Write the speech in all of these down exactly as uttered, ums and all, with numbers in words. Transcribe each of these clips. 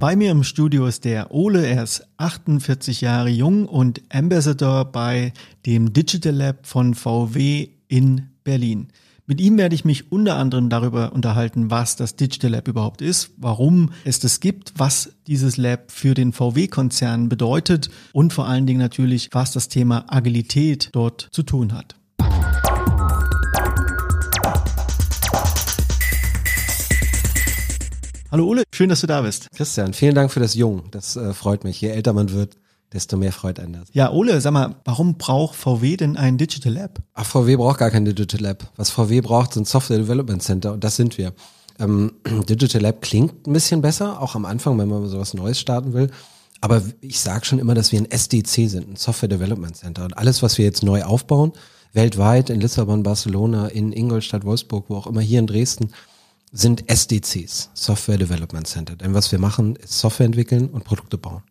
Bei mir im Studio ist der Ole, er ist achtundvierzig Jahre jung und Ambassador bei dem Digital Lab von V W in Berlin. Mit ihm werde ich mich unter anderem darüber unterhalten, was das Digital Lab überhaupt ist, warum es das gibt, was dieses Lab für den V W-Konzern bedeutet und vor allen Dingen natürlich, was das Thema Agilität dort zu tun hat. Hallo Ole, schön, dass du da bist. Christian, vielen Dank für das Jung, das äh, freut mich. Je älter man wird, desto mehr freut einen das. Ja, Ole, sag mal, warum braucht V W denn ein Digital Lab? Ach, V W braucht gar kein Digital Lab. Was V W braucht, sind Software Development Center und das sind wir. Ähm, Digital Lab klingt ein bisschen besser, auch am Anfang, wenn man sowas Neues starten will. Aber ich sage schon immer, dass wir ein S D C sind, ein Software Development Center. Und alles, was wir jetzt neu aufbauen, weltweit in Lissabon, Barcelona, in Ingolstadt, Wolfsburg, wo auch immer, hier in Dresden, sind S D Cs, Software Development Center. Denn was wir machen, ist Software entwickeln und Produkte bauen.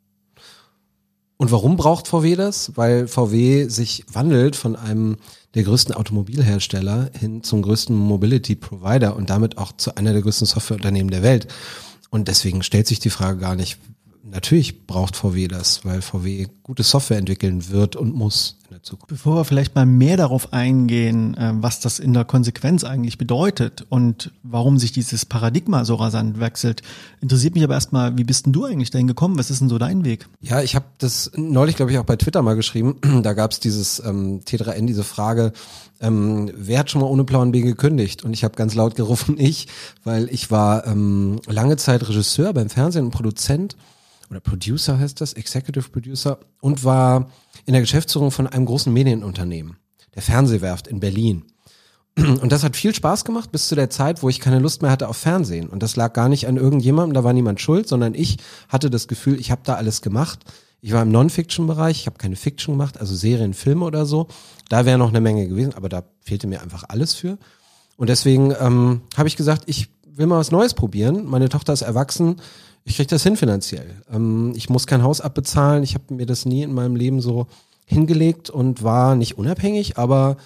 Und warum braucht V W das? Weil V W sich wandelt von einem der größten Automobilhersteller hin zum größten Mobility Provider und damit auch zu einer der größten Softwareunternehmen der Welt. Und deswegen stellt sich die Frage gar nicht, natürlich braucht V W das, weil V W gute Software entwickeln wird und muss in der Zukunft. Bevor wir vielleicht mal mehr darauf eingehen, was das in der Konsequenz eigentlich bedeutet und warum sich dieses Paradigma so rasant wechselt, interessiert mich aber erstmal, wie bist denn du eigentlich dahin gekommen? Was ist denn so dein Weg? Ja, ich habe das neulich, glaube ich, auch bei Twitter mal geschrieben. Da gab es dieses ähm, T drei N, diese Frage, ähm, wer hat schon mal ohne Plan B gekündigt? Und ich habe ganz laut gerufen, ich, weil ich war ähm, lange Zeit Regisseur beim Fernsehen und Produzent. Oder Producer heißt das, Executive Producer, und war in der Geschäftsführung von einem großen Medienunternehmen, der Fernsehwerft in Berlin. Und das hat viel Spaß gemacht bis zu der Zeit, wo ich keine Lust mehr hatte auf Fernsehen. Und das lag gar nicht an irgendjemandem, da war niemand schuld, sondern ich hatte das Gefühl, ich habe da alles gemacht. Ich war im Non-Fiction-Bereich, ich habe keine Fiction gemacht, also Serien, Filme oder so. Da wäre noch eine Menge gewesen, aber da fehlte mir einfach alles für. Und deswegen ähm, habe ich gesagt, ich will mal was Neues probieren. Meine Tochter ist erwachsen, ich kriege das hin finanziell. Ähm, ich muss kein Haus abbezahlen. Ich habe mir das nie in meinem Leben so hingelegt und war nicht unabhängig. Aber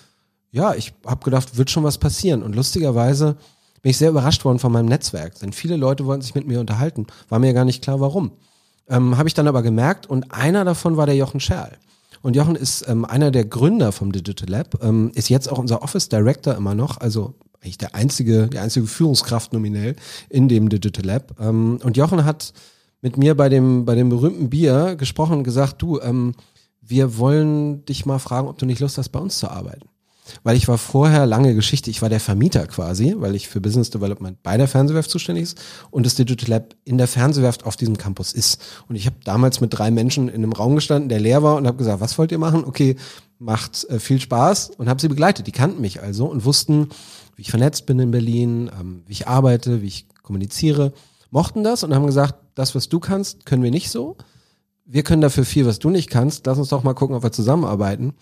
ja, ich habe gedacht, wird schon was passieren. Und lustigerweise bin ich sehr überrascht worden von meinem Netzwerk. Denn viele Leute wollten sich mit mir unterhalten. War mir gar nicht klar, warum. Ähm, habe ich dann aber gemerkt. Und einer davon war der Jochen Scherl. Und Jochen ist ähm, einer der Gründer vom Digital Lab. Ähm, ist jetzt auch unser Office Director immer noch. Also eigentlich der einzige, die einzige Führungskraft nominell in dem Digital Lab. Und Jochen hat mit mir bei dem, bei dem berühmten Bier gesprochen und gesagt, du, ähm, wir wollen dich mal fragen, ob du nicht Lust hast, bei uns zu arbeiten. Weil ich war vorher, lange Geschichte, ich war der Vermieter quasi, weil ich für Business Development bei der Fernsehwerft zuständig ist und das Digital Lab in der Fernsehwerft auf diesem Campus ist. Und ich habe damals mit drei Menschen in einem Raum gestanden, der leer war, und habe gesagt, was wollt ihr machen? Okay, macht äh, viel Spaß, und habe sie begleitet. Die kannten mich also und wussten, wie ich vernetzt bin in Berlin, ähm, wie ich arbeite, wie ich kommuniziere, mochten das und haben gesagt, das, was du kannst, können wir nicht so. Wir können dafür viel, was du nicht kannst. Lass uns doch mal gucken, ob wir zusammenarbeiten.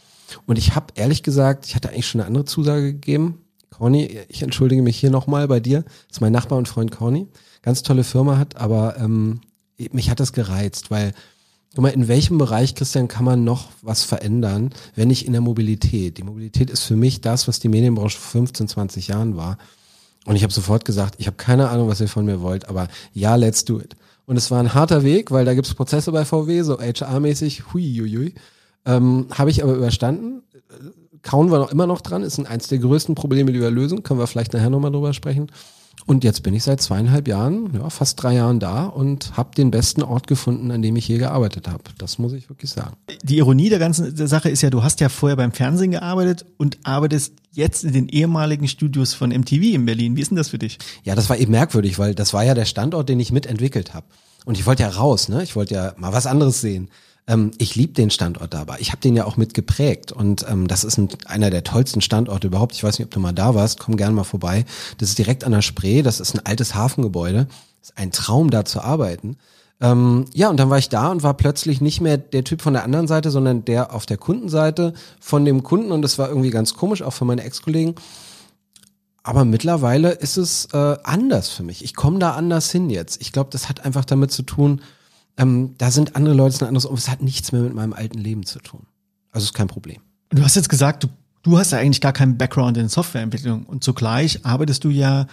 Und ich habe ehrlich gesagt, ich hatte eigentlich schon eine andere Zusage gegeben. Corny, ich entschuldige mich hier nochmal bei dir. Das ist mein Nachbar und Freund Corny. Ganz tolle Firma hat, aber ähm, mich hat das gereizt, weil, guck mal, in welchem Bereich, Christian, kann man noch was verändern, wenn nicht in der Mobilität? Die Mobilität ist für mich das, was die Medienbranche vor fünfzehn, zwanzig Jahren war. Und ich habe sofort gesagt, ich habe keine Ahnung, was ihr von mir wollt, aber ja, let's do it. Und es war ein harter Weg, weil da gibt es Prozesse bei V W, so H R-mäßig, hui, hui, hui. Ähm, habe ich aber überstanden. Kauen wir noch immer noch dran, ist eins der größten Probleme, die wir lösen, können wir vielleicht nachher nochmal drüber sprechen. Und jetzt bin ich seit zweieinhalb Jahren, ja, fast drei Jahren da und habe den besten Ort gefunden, an dem ich je gearbeitet habe. Das muss ich wirklich sagen. Die Ironie der ganzen der Sache ist ja, du hast ja vorher beim Fernsehen gearbeitet und arbeitest jetzt in den ehemaligen Studios von M T V in Berlin. Wie ist denn das für dich? Ja, das war eben merkwürdig, weil das war ja der Standort, den ich mitentwickelt habe. Und ich wollte ja raus, ne? Ich wollte ja mal was anderes sehen. Ähm, ich liebe den Standort dabei. Ich habe den ja auch mit geprägt und ähm, das ist ein, einer der tollsten Standorte überhaupt. Ich weiß nicht, ob du mal da warst, komm gerne mal vorbei. Das ist direkt an der Spree, das ist ein altes Hafengebäude. Das ist ein Traum, da zu arbeiten. Ähm, ja, und dann war ich da und war plötzlich nicht mehr der Typ von der anderen Seite, sondern der auf der Kundenseite von dem Kunden, und das war irgendwie ganz komisch, auch für meine Ex-Kollegen. Aber mittlerweile ist es äh, anders für mich. Ich komme da anders hin jetzt. Ich glaube, das hat einfach damit zu tun, Ähm, da sind andere Leute, ein anderes, und es hat nichts mehr mit meinem alten Leben zu tun. Also ist kein Problem. Du hast jetzt gesagt, du, du hast ja eigentlich gar keinen Background in Softwareentwicklung und zugleich arbeitest du ja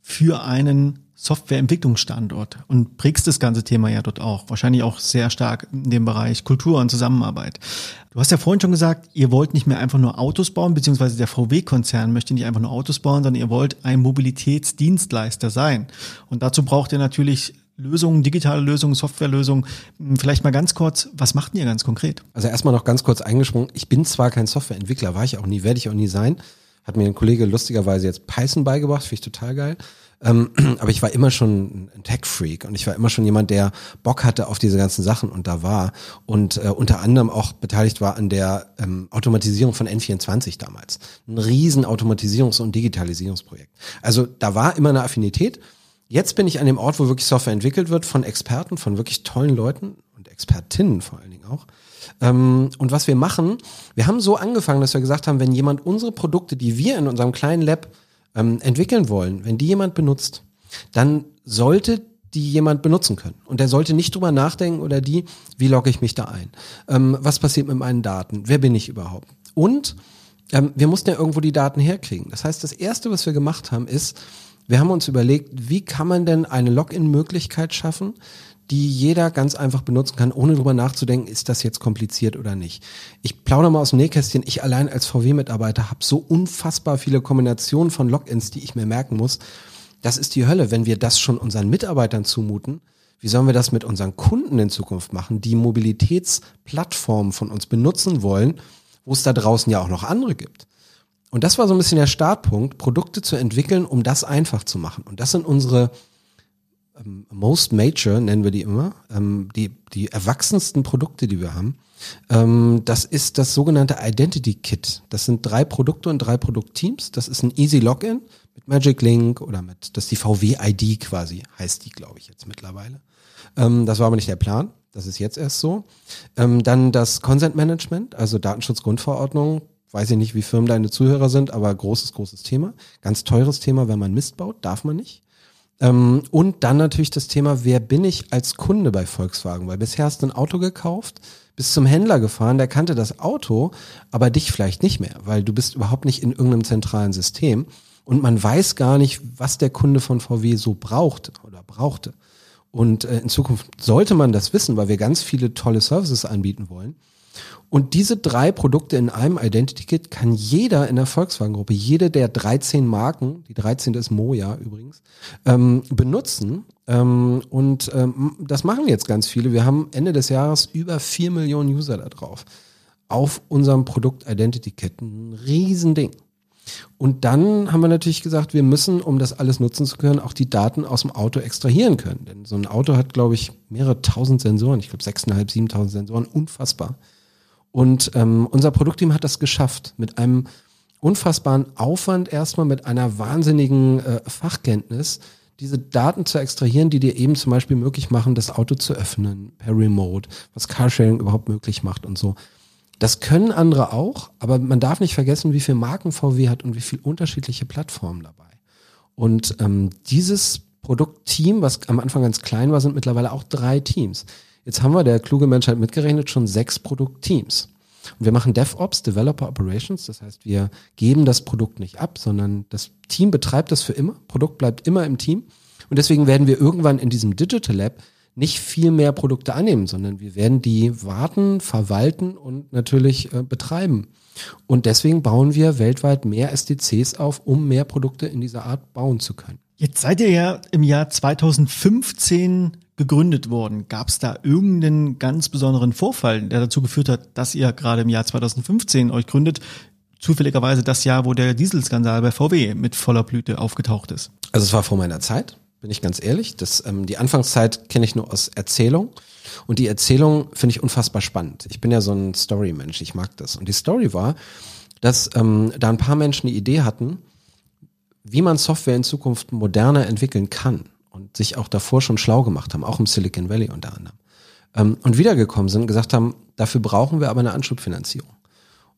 für einen Softwareentwicklungsstandort und prägst das ganze Thema ja dort auch. Wahrscheinlich auch sehr stark in dem Bereich Kultur und Zusammenarbeit. Du hast ja vorhin schon gesagt, ihr wollt nicht mehr einfach nur Autos bauen, beziehungsweise der V W-Konzern möchte nicht einfach nur Autos bauen, sondern ihr wollt ein Mobilitätsdienstleister sein. Und dazu braucht ihr natürlich Lösungen, digitale Lösungen, Softwarelösungen. Vielleicht mal ganz kurz, was macht ihr ganz konkret? Also erstmal noch ganz kurz eingesprungen. Ich bin zwar kein Softwareentwickler, war ich auch nie, werde ich auch nie sein. Hat mir ein Kollege lustigerweise jetzt Python beigebracht, finde ich total geil. Aber ich war immer schon ein Tech-Freak und ich war immer schon jemand, der Bock hatte auf diese ganzen Sachen und da war und äh, unter anderem auch beteiligt war an der ähm, Automatisierung von N vierundzwanzig damals. Ein riesen Automatisierungs- und Digitalisierungsprojekt. Also da war immer eine Affinität. Jetzt bin ich an dem Ort, wo wirklich Software entwickelt wird, von Experten, von wirklich tollen Leuten und Expertinnen vor allen Dingen auch. Und was wir machen, wir haben so angefangen, dass wir gesagt haben, wenn jemand unsere Produkte, die wir in unserem kleinen Lab ähm, entwickeln wollen, wenn die jemand benutzt, dann sollte die jemand benutzen können. Und der sollte nicht drüber nachdenken oder die, wie logge ich mich da ein? Ähm, was passiert mit meinen Daten? Wer bin ich überhaupt? Und ähm, wir mussten ja irgendwo die Daten herkriegen. Das heißt, das Erste, was wir gemacht haben, ist, wir haben uns überlegt, wie kann man denn eine Login-Möglichkeit schaffen, die jeder ganz einfach benutzen kann, ohne drüber nachzudenken, ist das jetzt kompliziert oder nicht. Ich plaudere mal aus dem Nähkästchen, ich allein als V W-Mitarbeiter habe so unfassbar viele Kombinationen von Logins, die ich mir merken muss. Das ist die Hölle, wenn wir das schon unseren Mitarbeitern zumuten. Wie sollen wir das mit unseren Kunden in Zukunft machen, die Mobilitätsplattformen von uns benutzen wollen, wo es da draußen ja auch noch andere gibt? Und das war so ein bisschen der Startpunkt, Produkte zu entwickeln, um das einfach zu machen. Und das sind unsere Most Major, nennen wir die immer, ähm, die, die erwachsensten Produkte, die wir haben, ähm, das ist das sogenannte Identity Kit. Das sind drei Produkte und drei Produktteams. Das ist ein Easy Login mit Magic Link oder mit, das ist die V W I D quasi, heißt die, glaube ich, jetzt mittlerweile. Ähm, das war aber nicht der Plan. Das ist jetzt erst so. Ähm, dann das Consent Management, also Datenschutzgrundverordnung. Weiß ich nicht, wie firm deine Zuhörer sind, aber großes, großes Thema. Ganz teures Thema, wenn man Mist baut, darf man nicht. Und dann natürlich das Thema, wer bin ich als Kunde bei Volkswagen? Weil bisher hast du ein Auto gekauft, bist zum Händler gefahren, der kannte das Auto, aber dich vielleicht nicht mehr, weil du bist überhaupt nicht in irgendeinem zentralen System und man weiß gar nicht, was der Kunde von V W so braucht oder brauchte. Und in Zukunft sollte man das wissen, weil wir ganz viele tolle Services anbieten wollen. Und diese drei Produkte in einem Identity Kit kann jeder in der Volkswagen-Gruppe, jede der dreizehn Marken, die dreizehnte ist Moja übrigens, ähm, benutzen. Ähm, und ähm, das machen jetzt ganz viele. Wir haben Ende des Jahres über vier Millionen User da drauf. Auf unserem Produkt Identity Kit. Ein Riesending. Und dann haben wir natürlich gesagt, wir müssen, um das alles nutzen zu können, auch die Daten aus dem Auto extrahieren können. Denn so ein Auto hat, glaube ich, mehrere tausend Sensoren. Ich glaube, sechstausendfünfhundert, siebentausend Sensoren. Unfassbar. Und ähm, unser Produktteam hat das geschafft. Mit einem unfassbaren Aufwand erstmal, mit einer wahnsinnigen äh, Fachkenntnis, diese Daten zu extrahieren, die dir eben zum Beispiel möglich machen, das Auto zu öffnen per Remote, was Carsharing überhaupt möglich macht und so. Das können andere auch, aber man darf nicht vergessen, wie viele Marken V W hat und wie viele unterschiedliche Plattformen dabei. Und ähm, dieses Produktteam, was am Anfang ganz klein war, sind mittlerweile auch drei Teams. Jetzt haben wir, der kluge Mensch hat mitgerechnet, schon sechs Produktteams. Und wir machen DevOps, Developer Operations, das heißt, wir geben das Produkt nicht ab, sondern das Team betreibt das für immer, Produkt bleibt immer im Team. Und deswegen werden wir irgendwann in diesem Digital Lab nicht viel mehr Produkte annehmen, sondern wir werden die warten, verwalten und natürlich äh, betreiben. Und deswegen bauen wir weltweit mehr S D Cs auf, um mehr Produkte in dieser Art bauen zu können. Jetzt seid ihr ja im Jahr zweitausendfünfzehn gegründet worden. Gab es da irgendeinen ganz besonderen Vorfall, der dazu geführt hat, dass ihr gerade im Jahr zweitausendfünfzehn euch gründet? Zufälligerweise das Jahr, wo der Dieselskandal bei V W mit voller Blüte aufgetaucht ist. Also es war vor meiner Zeit. Bin ich ganz ehrlich. Das, ähm, die Anfangszeit kenne ich nur aus Erzählung. Und die Erzählung finde ich unfassbar spannend. Ich bin ja so ein Story-Mensch, ich mag das. Und die Story war, dass ähm, da ein paar Menschen die Idee hatten, wie man Software in Zukunft moderner entwickeln kann und sich auch davor schon schlau gemacht haben, auch im Silicon Valley unter anderem. Ähm, und wiedergekommen sind und gesagt haben, dafür brauchen wir aber eine Anschubfinanzierung.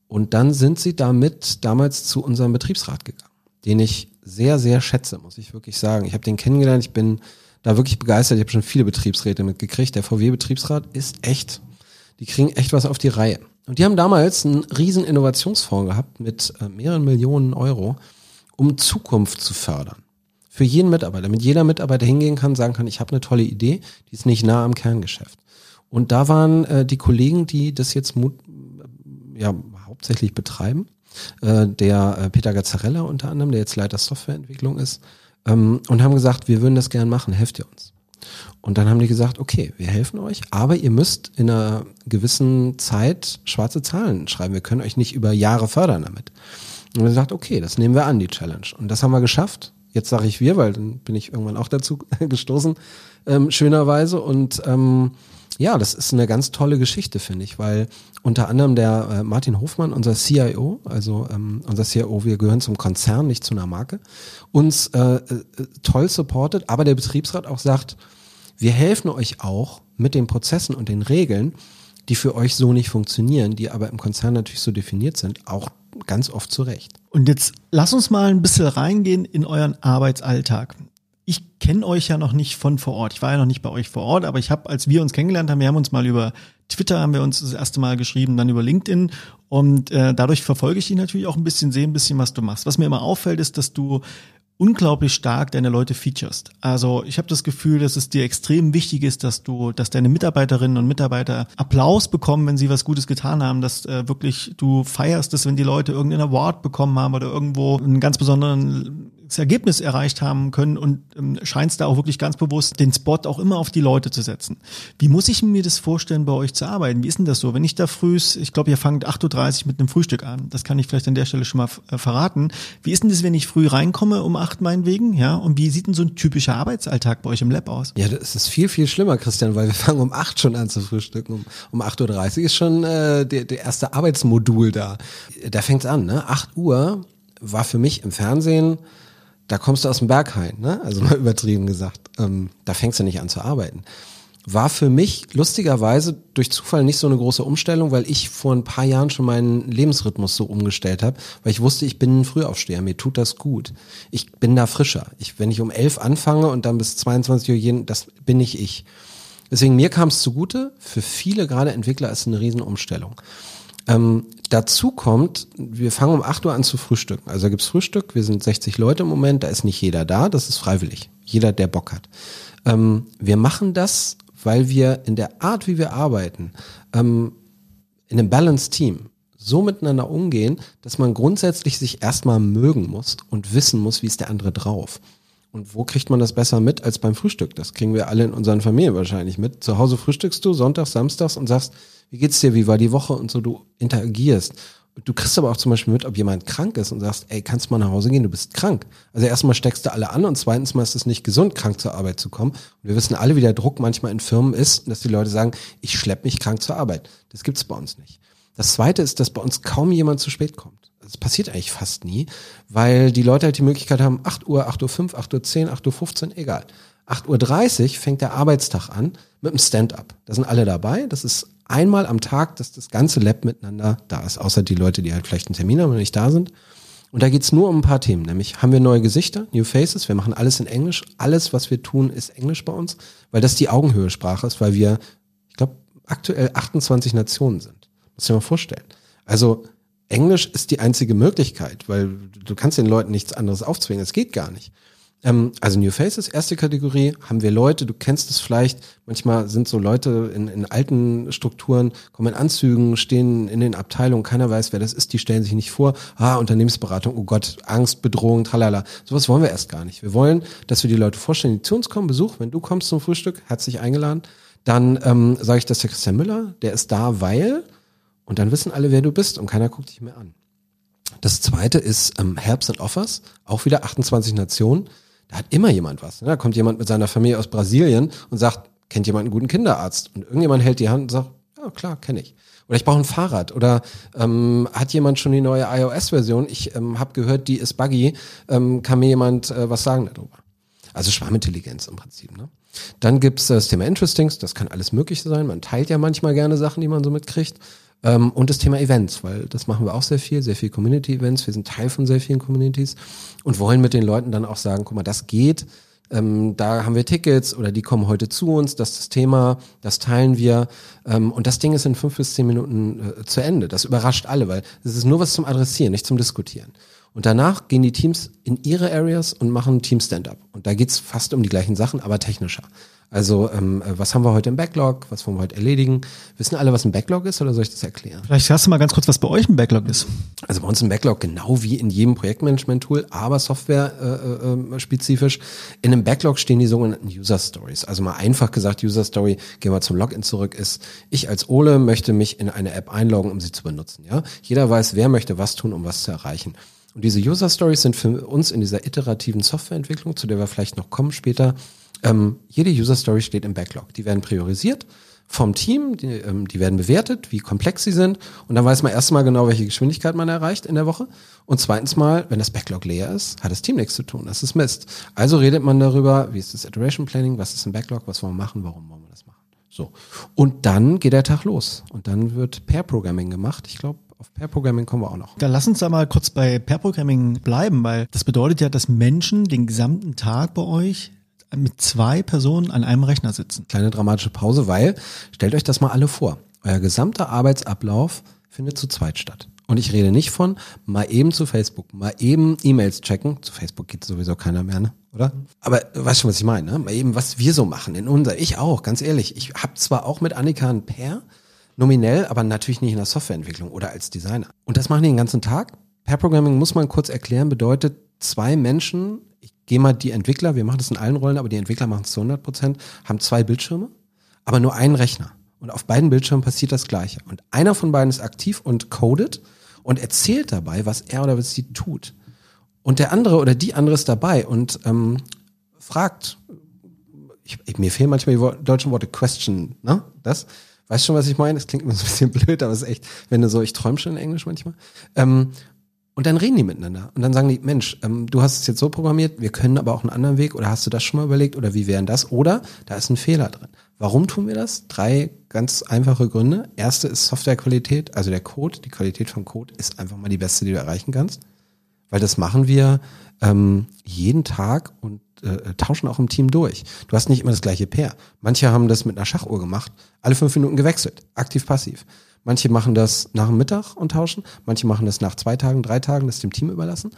Und dann sind sie damit damals zu unserem Betriebsrat gegangen, den ich sehr, sehr schätze, muss ich wirklich sagen. Ich habe den kennengelernt, ich bin da wirklich begeistert. Ich habe schon viele Betriebsräte mitgekriegt. Der V W-Betriebsrat ist echt, die kriegen echt was auf die Reihe. Und die haben damals einen riesen Innovationsfonds gehabt mit äh, mehreren Millionen Euro, um Zukunft zu fördern. für jeden Mitarbeiter, damit jeder Mitarbeiter hingehen kann, sagen kann, ich habe eine tolle Idee, die ist nicht nah am Kerngeschäft. Und da waren äh, die Kollegen, die das jetzt mut, ja, hauptsächlich betreiben, äh, der äh, Peter Gazzarella unter anderem, der jetzt Leiter Softwareentwicklung ist, ähm, und haben gesagt, wir würden das gern machen, helft ihr uns. Und dann haben die gesagt, okay, wir helfen euch, aber ihr müsst in einer gewissen Zeit schwarze Zahlen schreiben. Wir können euch nicht über Jahre fördern damit. Und wir haben gesagt, okay, das nehmen wir an, die Challenge. Und das haben wir geschafft. Jetzt sage ich wir, weil dann bin ich irgendwann auch dazu gestoßen, ähm, schönerweise. Und ähm, ja, das ist eine ganz tolle Geschichte, finde ich, weil unter anderem der äh, Martin Hofmann, unser C I O, also ähm, unser C I O, wir gehören zum Konzern, nicht zu einer Marke, uns äh, äh, toll supportet, aber der Betriebsrat auch sagt, wir helfen euch auch mit den Prozessen und den Regeln, die für euch so nicht funktionieren, die aber im Konzern natürlich so definiert sind, auch ganz oft zu Recht. Und jetzt lass uns mal ein bisschen reingehen in euren Arbeitsalltag. Ich kenne euch ja noch nicht von vor Ort. Ich war ja noch nicht bei euch vor Ort, aber ich habe, als wir uns kennengelernt haben, wir haben uns mal über Twitter, haben wir uns das erste Mal geschrieben, dann über LinkedIn und äh, dadurch verfolge ich dich natürlich auch ein bisschen, sehe ein bisschen, was du machst. Was mir immer auffällt, ist, dass du unglaublich stark deine Leute featurest. Also ich habe das Gefühl, dass es dir extrem wichtig ist, dass du, dass deine Mitarbeiterinnen und Mitarbeiter Applaus bekommen, wenn sie was Gutes getan haben, dass äh, wirklich du feierst es, wenn die Leute irgendeinen Award bekommen haben oder irgendwo einen ganz besonderen das Ergebnis erreicht haben können und ähm, scheinst da auch wirklich ganz bewusst den Spot auch immer auf die Leute zu setzen. Wie muss ich mir das vorstellen, bei euch zu arbeiten? Wie ist denn das so? Wenn ich da frühs, ich glaube, ihr fangt acht Uhr dreißig mit einem Frühstück an. Das kann ich vielleicht an der Stelle schon mal äh, verraten. Wie ist denn das, wenn ich früh reinkomme, um acht meinetwegen? Ja? Und wie sieht denn so ein typischer Arbeitsalltag bei euch im Lab aus? Ja, das ist viel, viel schlimmer, Christian, weil wir fangen um acht schon an zu frühstücken. Um, um acht Uhr dreißig ist schon äh, der, der erste Arbeitsmodul da. Da fängt's an, ne? acht Uhr war für mich im Fernsehen, da kommst du aus dem Berghain, ne? Also mal übertrieben gesagt, ähm, da fängst du nicht an zu arbeiten. War für mich lustigerweise durch Zufall nicht so eine große Umstellung, weil ich vor ein paar Jahren schon meinen Lebensrhythmus so umgestellt habe, weil ich wusste, ich bin ein Frühaufsteher, mir tut das gut. Ich bin da frischer. Ich, wenn ich um elf anfange und dann bis zweiundzwanzig Uhr gehen, das bin nicht ich. Deswegen, mir kam es zugute, für viele, gerade Entwickler, ist es eine Riesenumstellung. Ähm, dazu kommt, wir fangen um acht Uhr an zu frühstücken. Also da gibt's Frühstück, wir sind sechzig Leute im Moment, da ist nicht jeder da, das ist freiwillig. Jeder, der Bock hat. Ähm, wir machen das, weil wir in der Art, wie wir arbeiten, ähm, in einem Balanced Team so miteinander umgehen, dass man grundsätzlich sich erstmal mögen muss und wissen muss, wie ist der andere drauf. Und wo kriegt man das besser mit als beim Frühstück? Das kriegen wir alle in unseren Familien wahrscheinlich mit. Zu Hause frühstückst du sonntags, samstags und sagst, wie geht's dir, wie war die Woche und so, du interagierst. Du kriegst aber auch zum Beispiel mit, ob jemand krank ist und sagst, ey, kannst du mal nach Hause gehen, du bist krank. Also erstmal steckst du alle an und zweitens mal ist es nicht gesund, krank zur Arbeit zu kommen. Und wir wissen alle, wie der Druck manchmal in Firmen ist, dass die Leute sagen, ich schlepp mich krank zur Arbeit. Das gibt's bei uns nicht. Das Zweite ist, dass bei uns kaum jemand zu spät kommt. Das passiert eigentlich fast nie, weil die Leute halt die Möglichkeit haben, acht Uhr, acht Uhr fünf, acht Uhr zehn, acht Uhr fünfzehn, egal. acht Uhr dreißig fängt der Arbeitstag an mit einem Stand-up. Da sind alle dabei. Das ist einmal am Tag, dass das ganze Lab miteinander da ist, außer die Leute, die halt vielleicht einen Termin haben und nicht da sind. Und da geht's nur um ein paar Themen, nämlich haben wir neue Gesichter, New Faces, wir machen alles in Englisch. Alles, was wir tun, ist Englisch bei uns, weil das die Augenhöhe-Sprache ist, weil wir, ich glaube, aktuell achtundzwanzig Nationen sind. Muss ich mir mal vorstellen. Also Englisch ist die einzige Möglichkeit, weil du kannst den Leuten nichts anderes aufzwingen, das geht gar nicht. Also New Faces, erste Kategorie, haben wir Leute, du kennst es vielleicht, manchmal sind so Leute in, in alten Strukturen, kommen in Anzügen, stehen in den Abteilungen, keiner weiß, wer das ist, die stellen sich nicht vor, ah, Unternehmensberatung, oh Gott, Angst, Bedrohung, tralala, sowas wollen wir erst gar nicht. Wir wollen, dass wir die Leute vorstellen, die zu uns kommen, Besuch, wenn du kommst zum Frühstück, herzlich eingeladen, dann ähm, sage ich, das ist der Christian Müller, der ist da, weil, und dann wissen alle, wer du bist und keiner guckt dich mehr an. Das zweite ist ähm, Helps and Offers, auch wieder achtundzwanzig Nationen. Da hat immer jemand was. Ne? Da kommt jemand mit seiner Familie aus Brasilien und sagt, kennt jemand einen guten Kinderarzt? Und irgendjemand hält die Hand und sagt, ja klar, kenne ich. Oder ich brauche ein Fahrrad. Oder ähm, hat jemand schon die neue iOS-Version? Ich ähm, habe gehört, die ist buggy. Ähm, kann mir jemand äh, was sagen darüber? Also Schwarmintelligenz im Prinzip. Ne? Dann gibt's das Thema Interestings. Das kann alles Mögliche sein. Man teilt ja manchmal gerne Sachen, die man so mitkriegt. Und das Thema Events, weil das machen wir auch sehr viel, sehr viel Community-Events. Wir sind Teil von sehr vielen Communities und wollen mit den Leuten dann auch sagen, guck mal, das geht, ähm, da haben wir Tickets oder die kommen heute zu uns, das ist das Thema, das teilen wir ähm, und das Ding ist in fünf bis zehn Minuten äh, zu Ende. Das überrascht alle, weil es ist nur was zum Adressieren, nicht zum Diskutieren. Und danach gehen die Teams in ihre Areas und machen Team-Stand-up. Und da geht's fast um die gleichen Sachen, aber technischer. Also ähm, was haben wir heute im Backlog, was wollen wir heute erledigen? Wissen alle, was ein Backlog ist oder soll ich das erklären? Vielleicht sagst du mal ganz kurz, was bei euch ein Backlog ist. Also bei uns ein Backlog genau wie in jedem Projektmanagement-Tool, aber software-spezifisch. Äh, äh, in einem Backlog stehen die sogenannten User Stories. Also mal einfach gesagt, User Story, gehen wir zum Login zurück, ist, ich als Ole möchte mich in eine App einloggen, um sie zu benutzen. Ja? Jeder weiß, wer möchte was tun, um was zu erreichen. Und diese User Stories sind für uns in dieser iterativen Softwareentwicklung, zu der wir vielleicht noch kommen später, ähm, jede User Story steht im Backlog. Die werden priorisiert vom Team, die, ähm, die werden bewertet, wie komplex sie sind. Und dann weiß man erstmal genau, welche Geschwindigkeit man erreicht in der Woche. Und zweitens mal, wenn das Backlog leer ist, hat das Team nichts zu tun. Das ist Mist. Also redet man darüber, wie ist das Iteration Planning, was ist ein Backlog, was wollen wir machen, warum wollen wir das machen. So. Und dann geht der Tag los. Und dann wird Pair Programming gemacht. Ich glaube, auf Pair Programming kommen wir auch noch. Dann lass uns da mal kurz bei Pair Programming bleiben, weil das bedeutet ja, dass Menschen den gesamten Tag bei euch mit zwei Personen an einem Rechner sitzen. Kleine dramatische Pause, weil, stellt euch das mal alle vor, euer gesamter Arbeitsablauf findet zu zweit statt. Und ich rede nicht von mal eben zu Facebook, mal eben E-Mails checken. Zu Facebook geht sowieso keiner mehr, ne? Oder? Aber du weißt schon, was ich meine, ne? Mal eben, was wir so machen in unser, ich auch, ganz ehrlich. Ich habe zwar auch mit Annika ein Pair, nominell, aber natürlich nicht in der Softwareentwicklung oder als Designer. Und das machen die den ganzen Tag. Pair Programming, muss man kurz erklären, bedeutet zwei Menschen, ich gehe mal die Entwickler, wir machen das in allen Rollen, aber die Entwickler machen es zu hundert Prozent, haben zwei Bildschirme, aber nur einen Rechner. Und auf beiden Bildschirmen passiert das Gleiche. Und einer von beiden ist aktiv und codet und erzählt dabei, was er oder was sie tut. Und der andere oder die andere ist dabei und ähm, fragt, ich, ich, mir fehlen manchmal die deutschen Worte, question, ne? Das Weißt schon, was ich meine? Das klingt immer so ein bisschen blöd, aber es ist echt, wenn du so, ich träume schon in Englisch manchmal. Ähm, und dann reden die miteinander. Und dann sagen die, Mensch, ähm, du hast es jetzt so programmiert, wir können aber auch einen anderen Weg. Oder hast du das schon mal überlegt? Oder wie wären das? Oder da ist ein Fehler drin. Warum tun wir das? Drei ganz einfache Gründe. Erste ist Softwarequalität, also der Code. Die Qualität vom Code ist einfach mal die beste, die du erreichen kannst. Weil das machen wir ähm, jeden Tag und Äh, tauschen auch im Team durch. Du hast nicht immer das gleiche Pair. Manche haben das mit einer Schachuhr gemacht, alle fünf Minuten gewechselt, aktiv-passiv. Manche machen das nach dem Mittag und tauschen, manche machen das nach zwei Tagen, drei Tagen, das dem Team überlassen.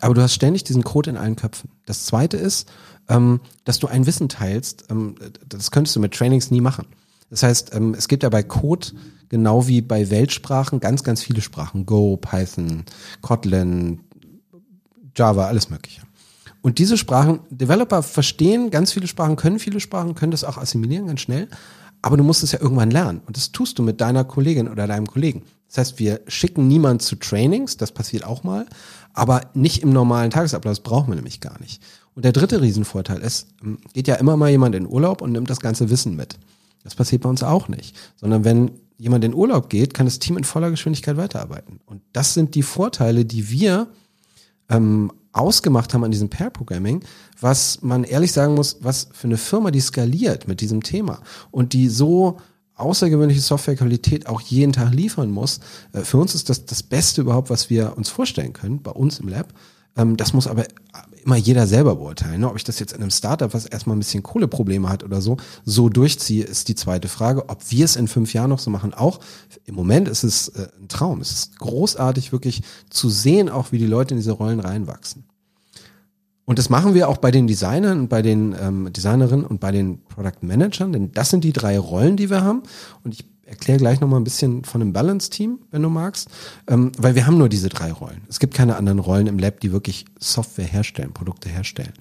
Aber du hast ständig diesen Code in allen Köpfen. Das Zweite ist, ähm, dass du ein Wissen teilst, ähm, das könntest du mit Trainings nie machen. Das heißt, ähm, es gibt ja bei Code, genau wie bei Weltsprachen, ganz, ganz viele Sprachen. Go, Python, Kotlin, Java, alles Mögliche. Und diese Sprachen, Developer verstehen ganz viele Sprachen, können viele Sprachen, können das auch assimilieren ganz schnell, aber du musst es ja irgendwann lernen und das tust du mit deiner Kollegin oder deinem Kollegen. Das heißt, wir schicken niemanden zu Trainings, das passiert auch mal, aber nicht im normalen Tagesablauf, das brauchen wir nämlich gar nicht. Und der dritte Riesenvorteil ist, geht ja immer mal jemand in Urlaub und nimmt das ganze Wissen mit. Das passiert bei uns auch nicht, sondern wenn jemand in Urlaub geht, kann das Team in voller Geschwindigkeit weiterarbeiten. Und das sind die Vorteile, die wir ähm, ausgemacht haben an diesem Pair-Programming, was man ehrlich sagen muss, was für eine Firma, die skaliert mit diesem Thema und die so außergewöhnliche Softwarequalität auch jeden Tag liefern muss, für uns ist das das Beste überhaupt, was wir uns vorstellen können, bei uns im Lab. Das muss aber immer jeder selber beurteilen. Ob ich das jetzt in einem Startup, was erstmal ein bisschen Kohleprobleme hat oder so, so durchziehe, ist die zweite Frage. Ob wir es in fünf Jahren noch so machen, auch im Moment ist es ein Traum. Es ist großartig, wirklich zu sehen, auch wie die Leute in diese Rollen reinwachsen. Und das machen wir auch bei den Designern und bei den ähm, Designerinnen und bei den Product Managern, denn das sind die drei Rollen, die wir haben. Und ich erkläre gleich nochmal ein bisschen von einem Balance-Team, wenn du magst, ähm, weil wir haben nur diese drei Rollen. Es gibt keine anderen Rollen im Lab, die wirklich Software herstellen, Produkte herstellen.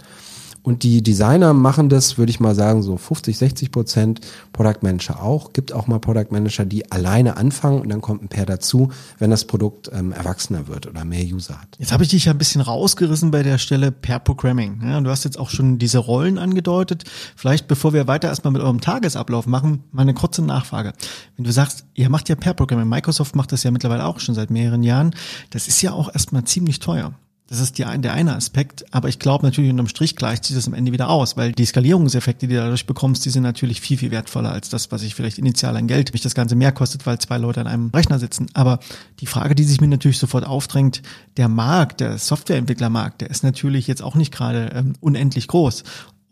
Und die Designer machen das, würde ich mal sagen, so fünfzig, sechzig Prozent, Product Manager auch. Gibt auch mal Product Manager, die alleine anfangen und dann kommt ein Pair dazu, wenn das Produkt ähm, erwachsener wird oder mehr User hat. Jetzt habe ich dich ja ein bisschen rausgerissen bei der Stelle Pair Programming. Ja, du hast jetzt auch schon diese Rollen angedeutet. Vielleicht, bevor wir weiter erstmal mit eurem Tagesablauf machen, mal eine kurze Nachfrage. Wenn du sagst, ihr macht ja Pair Programming, Microsoft macht das ja mittlerweile auch schon seit mehreren Jahren, das ist ja auch erstmal ziemlich teuer. Das ist die, der eine Aspekt, aber ich glaube natürlich unterm Strich gleicht sich das am Ende wieder aus, weil die Skalierungseffekte, die du dadurch bekommst, die sind natürlich viel, viel wertvoller als das, was ich vielleicht initial an Geld, mich das Ganze mehr kostet, weil zwei Leute an einem Rechner sitzen. Aber die Frage, die sich mir natürlich sofort aufdrängt, der Markt, der Softwareentwicklermarkt, der ist natürlich jetzt auch nicht gerade ähm, unendlich groß.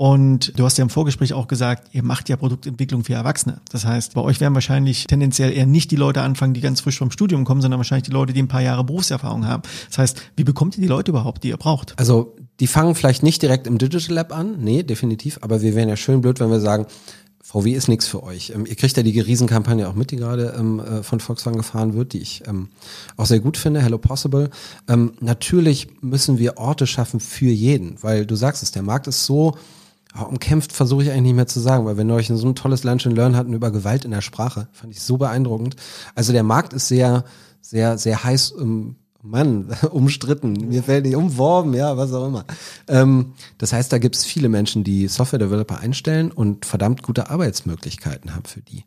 Und du hast ja im Vorgespräch auch gesagt, ihr macht ja Produktentwicklung für Erwachsene. Das heißt, bei euch werden wahrscheinlich tendenziell eher nicht die Leute anfangen, die ganz frisch vom Studium kommen, sondern wahrscheinlich die Leute, die ein paar Jahre Berufserfahrung haben. Das heißt, wie bekommt ihr die Leute überhaupt, die ihr braucht? Also die fangen vielleicht nicht direkt im Digital Lab an, nee, definitiv, aber wir wären ja schön blöd, wenn wir sagen, V W ist nichts für euch. Ähm, ihr kriegt ja die Riesenkampagne auch mit, die gerade ähm, von Volkswagen gefahren wird, die ich ähm, auch sehr gut finde, Hello Possible. Ähm, natürlich müssen wir Orte schaffen für jeden, weil du sagst es, der Markt ist so umkämpft, versuche ich eigentlich nicht mehr zu sagen, weil wir neulich so ein tolles Lunch and Learn hatten über Gewalt in der Sprache, fand ich so beeindruckend. Also der Markt ist sehr, sehr, sehr heiß ähm, Mann, umstritten, mir fällt nicht umworben, ja, was auch immer. Ähm, das heißt, da gibt es viele Menschen, die Software-Developer einstellen und verdammt gute Arbeitsmöglichkeiten haben für die.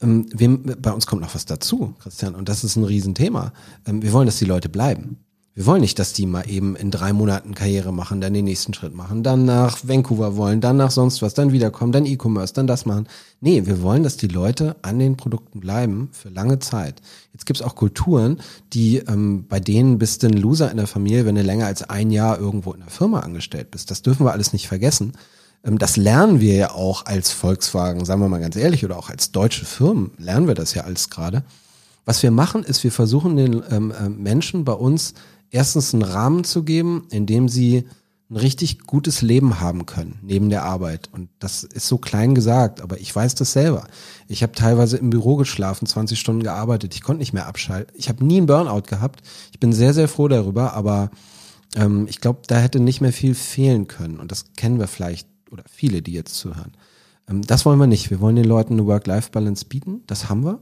Ähm, wir, bei uns kommt noch was dazu, Christian, und das ist ein Riesenthema. Ähm, wir wollen, dass die Leute bleiben. Wir wollen nicht, dass die mal eben in drei Monaten Karriere machen, dann den nächsten Schritt machen, dann nach Vancouver wollen, dann nach sonst was, dann wiederkommen, dann E-Commerce, dann das machen. Nee, wir wollen, dass die Leute an den Produkten bleiben für lange Zeit. Jetzt gibt's auch Kulturen, die ähm, bei denen bist du ein Loser in der Familie, wenn du länger als ein Jahr irgendwo in der Firma angestellt bist. Das dürfen wir alles nicht vergessen. Ähm, das lernen wir ja auch als Volkswagen, sagen wir mal ganz ehrlich, oder auch als deutsche Firmen lernen wir das ja alles gerade. Was wir machen, ist, wir versuchen den ähm, äh, Menschen bei uns erstens einen Rahmen zu geben, in dem sie ein richtig gutes Leben haben können, neben der Arbeit. Und das ist so klein gesagt, aber ich weiß das selber. Ich habe teilweise im Büro geschlafen, zwanzig Stunden gearbeitet, ich konnte nicht mehr abschalten. Ich habe nie einen Burnout gehabt. Ich bin sehr, sehr froh darüber, aber ähm, ich glaube, da hätte nicht mehr viel fehlen können. Und das kennen wir vielleicht, oder viele, die jetzt zuhören. Ähm, das wollen wir nicht. Wir wollen den Leuten eine Work-Life-Balance bieten, das haben wir.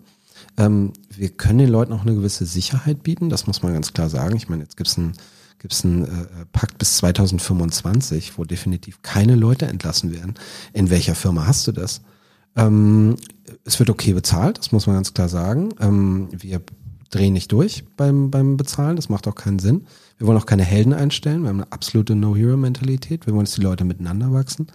Ähm, wir können den Leuten auch eine gewisse Sicherheit bieten, das muss man ganz klar sagen. Ich meine, jetzt gibt es einen, gibt's einen äh, Pakt bis zweitausendfünfundzwanzig, wo definitiv keine Leute entlassen werden. In welcher Firma hast du das? Ähm, es wird okay bezahlt, das muss man ganz klar sagen. Ähm, wir drehen nicht durch beim, beim Bezahlen, das macht auch keinen Sinn. Wir wollen auch keine Helden einstellen, wir haben eine absolute No-Hero-Mentalität. Wir wollen, dass die Leute miteinander wachsen.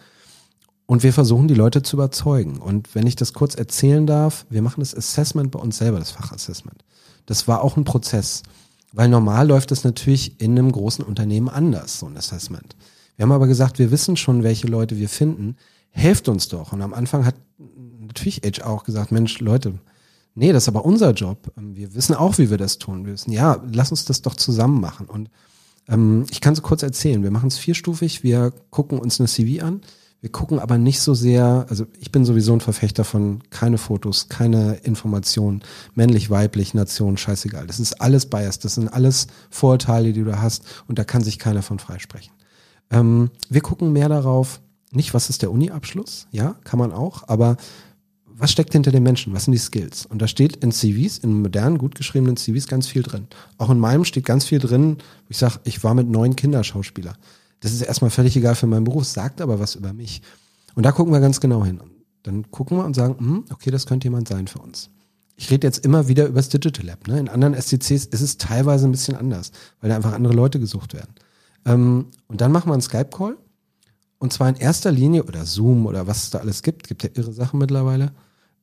Und wir versuchen, die Leute zu überzeugen. Und wenn ich das kurz erzählen darf, wir machen das Assessment bei uns selber, das Fachassessment. Das war auch ein Prozess, weil normal läuft das natürlich in einem großen Unternehmen anders, so ein Assessment. Wir haben aber gesagt, wir wissen schon, welche Leute wir finden, helft uns doch. Und am Anfang hat natürlich H R auch gesagt, Mensch, Leute, nee, das ist aber unser Job. Wir wissen auch, wie wir das tun. Wir wissen, ja, lass uns das doch zusammen machen. Und ähm, ich kann es kurz erzählen, wir machen es vierstufig, wir gucken uns eine C V an. Wir gucken aber nicht so sehr, also ich bin sowieso ein Verfechter von keine Fotos, keine Informationen, männlich, weiblich, Nation, scheißegal. Das ist alles Bias, das sind alles Vorurteile, die du hast und da kann sich keiner von freisprechen. Ähm, wir gucken mehr darauf, nicht was ist der Uni-Abschluss, ja, kann man auch, aber was steckt hinter den Menschen, was sind die Skills? Und da steht in C Vs, in modernen, gut geschriebenen C Vs ganz viel drin. Auch in meinem steht ganz viel drin, wo ich sage, ich war mit neun Kinderschauspieler. Das ist erstmal völlig egal für meinen Beruf, sagt aber was über mich. Und da gucken wir ganz genau hin. Dann gucken wir und sagen, okay, das könnte jemand sein für uns. Ich rede jetzt immer wieder über das Digital Lab. Ne? In anderen S D Cs ist es teilweise ein bisschen anders, weil da einfach andere Leute gesucht werden. Ähm, und dann machen wir einen Skype-Call. Und zwar in erster Linie, oder Zoom oder was es da alles gibt, gibt ja irre Sachen mittlerweile,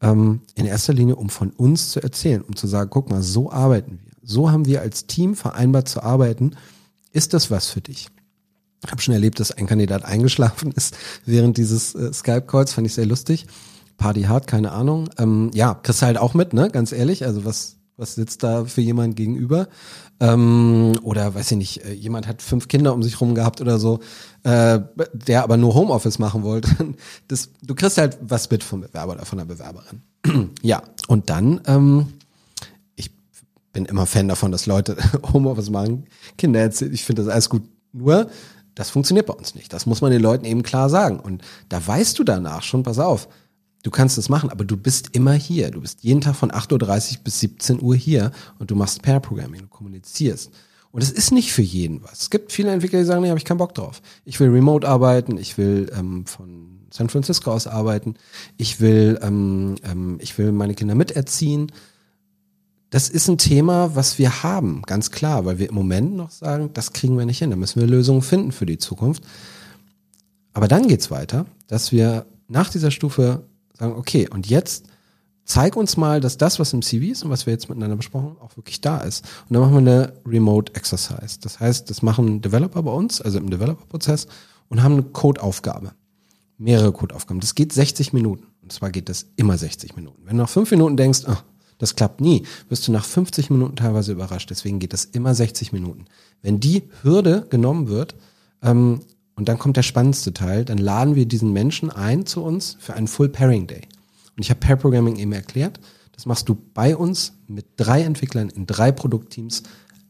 ähm, in erster Linie, um von uns zu erzählen, um zu sagen, guck mal, so arbeiten wir. So haben wir als Team vereinbart zu arbeiten. Ist das was für dich? Ich habe schon erlebt, dass ein Kandidat eingeschlafen ist während dieses äh, Skype-Calls, fand ich sehr lustig. Party hard, keine Ahnung. Ähm, ja, kriegst halt auch mit, ne? Ganz ehrlich. Also was was sitzt da für jemand gegenüber? Ähm, oder weiß ich nicht, äh, jemand hat fünf Kinder um sich rum gehabt oder so, äh, der aber nur Homeoffice machen wollte. Das, du kriegst halt was mit vom Bewerber oder von der Bewerberin. Ja, und dann ähm, ich bin immer Fan davon, dass Leute Homeoffice machen, Kinder erzählen. Ich finde das alles gut. Nur das funktioniert bei uns nicht. Das muss man den Leuten eben klar sagen. Und da weißt du danach schon, pass auf, du kannst das machen, aber du bist immer hier. Du bist jeden Tag von acht Uhr dreißig bis siebzehn Uhr hier und du machst Pair Programming, du kommunizierst. Und es ist nicht für jeden was. Es gibt viele Entwickler, die sagen, nee, habe ich keinen Bock drauf. Ich will remote arbeiten, ich will ähm, von San Francisco aus arbeiten, ich will, ähm, ähm, ich will meine Kinder miterziehen. Das ist ein Thema, was wir haben, ganz klar, weil wir im Moment noch sagen, das kriegen wir nicht hin, da müssen wir Lösungen finden für die Zukunft. Aber dann geht's weiter, dass wir nach dieser Stufe sagen, okay, und jetzt zeig uns mal, dass das, was im C V ist und was wir jetzt miteinander besprochen haben, auch wirklich da ist. Und dann machen wir eine Remote Exercise. Das heißt, das machen Developer bei uns, also im Developer-Prozess, und haben eine Codeaufgabe. mehrere Codeaufgaben. Das geht sechzig Minuten. Und zwar geht das immer sechzig Minuten. Wenn du nach fünf Minuten denkst, oh, das klappt nie, wirst du nach fünfzig Minuten teilweise überrascht. Deswegen geht das immer sechzig Minuten. Wenn die Hürde genommen wird, ähm, und dann kommt der spannendste Teil, dann laden wir diesen Menschen ein zu uns für einen Full Pairing Day. Und ich habe Pair Programming eben erklärt. Das machst du bei uns mit drei Entwicklern in drei Produktteams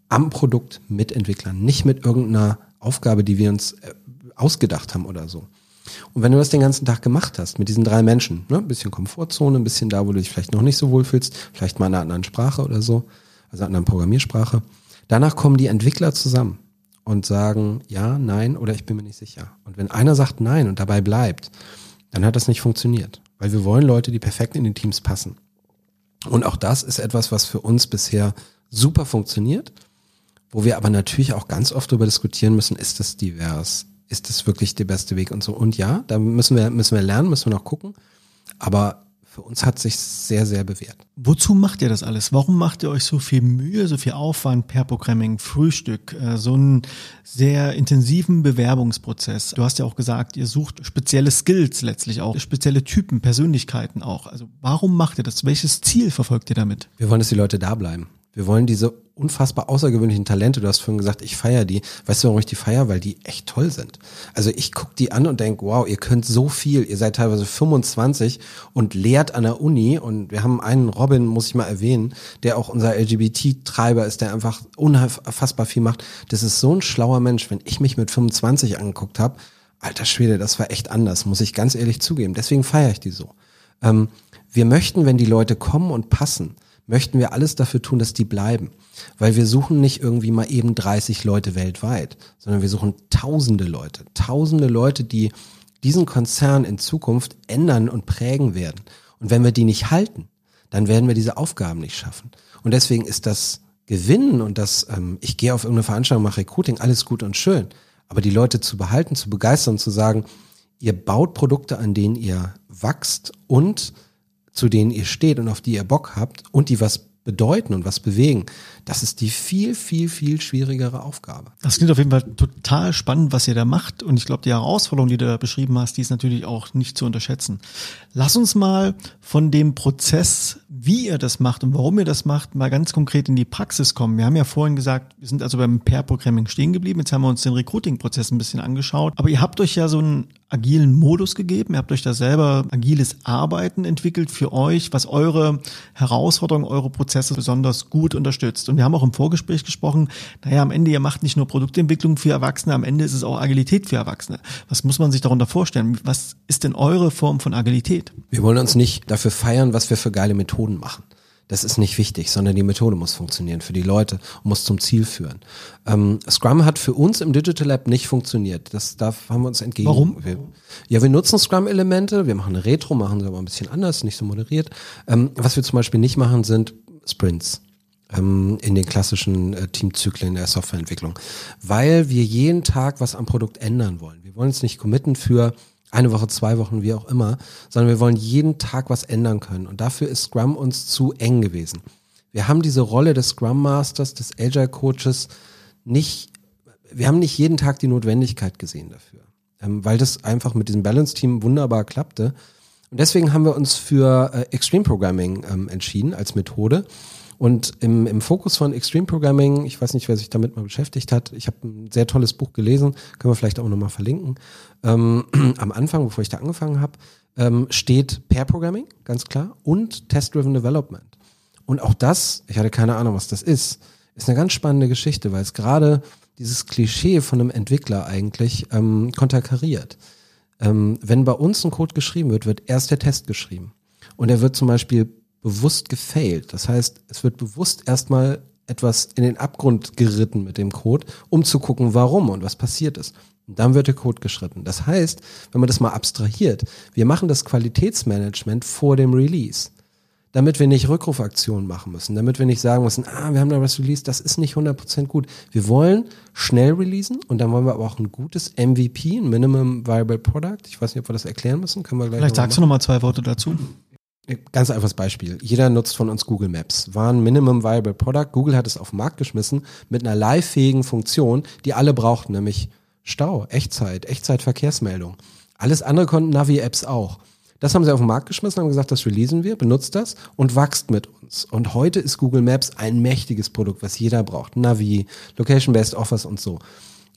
am Produkt mit Entwicklern, nicht mit irgendeiner Aufgabe, die wir uns äh, ausgedacht haben oder so. Und wenn du das den ganzen Tag gemacht hast mit diesen drei Menschen, ne, ein bisschen Komfortzone, ein bisschen da, wo du dich vielleicht noch nicht so wohl fühlst, vielleicht mal in einer anderen Sprache oder so, also einer anderen Programmiersprache, danach kommen die Entwickler zusammen und sagen ja, nein oder ich bin mir nicht sicher. Und wenn einer sagt nein und dabei bleibt, dann hat das nicht funktioniert, weil wir wollen Leute, die perfekt in die Teams passen. Und auch das ist etwas, was für uns bisher super funktioniert, wo wir aber natürlich auch ganz oft darüber diskutieren müssen, ist das divers? Ist das wirklich der beste Weg und so? Und ja, da müssen wir, müssen wir lernen, müssen wir noch gucken. Aber für uns hat es sich sehr, sehr bewährt. Wozu macht ihr das alles? Warum macht ihr euch so viel Mühe, so viel Aufwand, Pair Programming, Frühstück, so einen sehr intensiven Bewerbungsprozess? Du hast ja auch gesagt, ihr sucht spezielle Skills letztlich auch, spezielle Typen, Persönlichkeiten auch. Also warum macht ihr das? Welches Ziel verfolgt ihr damit? Wir wollen, dass die Leute da bleiben. Wir wollen diese unfassbar außergewöhnlichen Talente, du hast vorhin gesagt, ich feiere die. Weißt du, warum ich die feiere? Weil die echt toll sind. Also ich gucke die an und denke, wow, ihr könnt so viel. Ihr seid teilweise fünfundzwanzig und lehrt an der Uni. Und wir haben einen Robin, muss ich mal erwähnen, der auch unser L G B T-Treiber ist, der einfach unfassbar viel macht. Das ist so ein schlauer Mensch. Wenn ich mich mit fünfundzwanzig angeguckt habe, alter Schwede, das war echt anders, muss ich ganz ehrlich zugeben. Deswegen feiere ich die so. Ähm, wir möchten, wenn die Leute kommen und passen, möchten wir alles dafür tun, dass die bleiben. Weil wir suchen nicht irgendwie mal eben dreißig Leute weltweit, sondern wir suchen tausende Leute. Tausende Leute, die diesen Konzern in Zukunft ändern und prägen werden. Und wenn wir die nicht halten, dann werden wir diese Aufgaben nicht schaffen. Und deswegen ist das Gewinnen und das, ähm, ich gehe auf irgendeine Veranstaltung, mache Recruiting, alles gut und schön. Aber die Leute zu behalten, zu begeistern, zu sagen, ihr baut Produkte, an denen ihr wächst und zu denen ihr steht und auf die ihr Bock habt und die was bedeuten und was bewegen, das ist die viel, viel, viel schwierigere Aufgabe. Das klingt auf jeden Fall total spannend, was ihr da macht, und ich glaube, die Herausforderung, die du da beschrieben hast, die ist natürlich auch nicht zu unterschätzen. Lass uns mal von dem Prozess, wie ihr das macht und warum ihr das macht, mal ganz konkret in die Praxis kommen. Wir haben ja vorhin gesagt, wir sind also beim Pair Programming stehen geblieben, jetzt haben wir uns den Recruiting-Prozess ein bisschen angeschaut, aber ihr habt euch ja so einen agilen Modus gegeben, ihr habt euch da selber agiles Arbeiten entwickelt für euch, was eure Herausforderungen, eure Prozesse besonders gut unterstützt. Und wir haben auch im Vorgespräch gesprochen, naja, am Ende, ihr macht nicht nur Produktentwicklung für Erwachsene, am Ende ist es auch Agilität für Erwachsene. Was muss man sich darunter vorstellen? Was ist denn eure Form von Agilität? Wir wollen uns nicht dafür feiern, was wir für geile Methoden machen. Das ist nicht wichtig, sondern die Methode muss funktionieren für die Leute und muss zum Ziel führen. Ähm, Scrum hat für uns im Digital Lab nicht funktioniert. Das darf, haben wir uns entgegen. Warum? Wir, ja, wir nutzen Scrum-Elemente, wir machen eine Retro, machen sie aber ein bisschen anders, nicht so moderiert. Ähm, was wir zum Beispiel nicht machen, sind Sprints ähm, in den klassischen äh, Teamzyklen der Softwareentwicklung, weil wir jeden Tag was am Produkt ändern wollen. Wir wollen uns nicht committen für eine Woche, zwei Wochen, wie auch immer, sondern wir wollen jeden Tag was ändern können. Und dafür ist Scrum uns zu eng gewesen. Wir haben diese Rolle des Scrum Masters, des Agile Coaches nicht, wir haben nicht jeden Tag die Notwendigkeit gesehen dafür, ähm, weil das einfach mit diesem Balance Team wunderbar klappte. Und deswegen haben wir uns für äh, Extreme Programming ähm, entschieden als Methode. Und im, im Fokus von Extreme Programming, ich weiß nicht, wer sich damit mal beschäftigt hat, ich habe ein sehr tolles Buch gelesen, können wir vielleicht auch nochmal verlinken, ähm, am Anfang, bevor ich da angefangen habe, ähm, steht Pair Programming, ganz klar, und Test-Driven Development. Und auch das, ich hatte keine Ahnung, was das ist, ist eine ganz spannende Geschichte, weil es gerade dieses Klischee von einem Entwickler eigentlich ähm, konterkariert. Ähm, wenn bei uns ein Code geschrieben wird, wird erst der Test geschrieben. Und er wird zum Beispiel bewusst gefailt. Das heißt, es wird bewusst erstmal etwas in den Abgrund geritten mit dem Code, um zu gucken, warum und was passiert ist. Und dann wird der Code geschritten. Das heißt, wenn man das mal abstrahiert, wir machen das Qualitätsmanagement vor dem Release, damit wir nicht Rückrufaktionen machen müssen, damit wir nicht sagen müssen, ah, wir haben da was released, das ist nicht hundert Prozent gut. Wir wollen schnell releasen und dann wollen wir aber auch ein gutes M V P, ein Minimum Viable Product. Ich weiß nicht, ob wir das erklären müssen. Können wir gleich Vielleicht sagst machen. Du nochmal zwei Worte dazu. Ganz einfaches Beispiel. Jeder nutzt von uns Google Maps. War ein Minimum Viable Product. Google hat es auf den Markt geschmissen mit einer livefähigen Funktion, die alle brauchten, nämlich Stau, Echtzeit, Echtzeitverkehrsmeldung. Alles andere konnten Navi-Apps auch. Das haben sie auf den Markt geschmissen, haben gesagt, das releasen wir, benutzt das und wachst mit uns. Und heute ist Google Maps ein mächtiges Produkt, was jeder braucht. Navi, Location-Based Offers und so.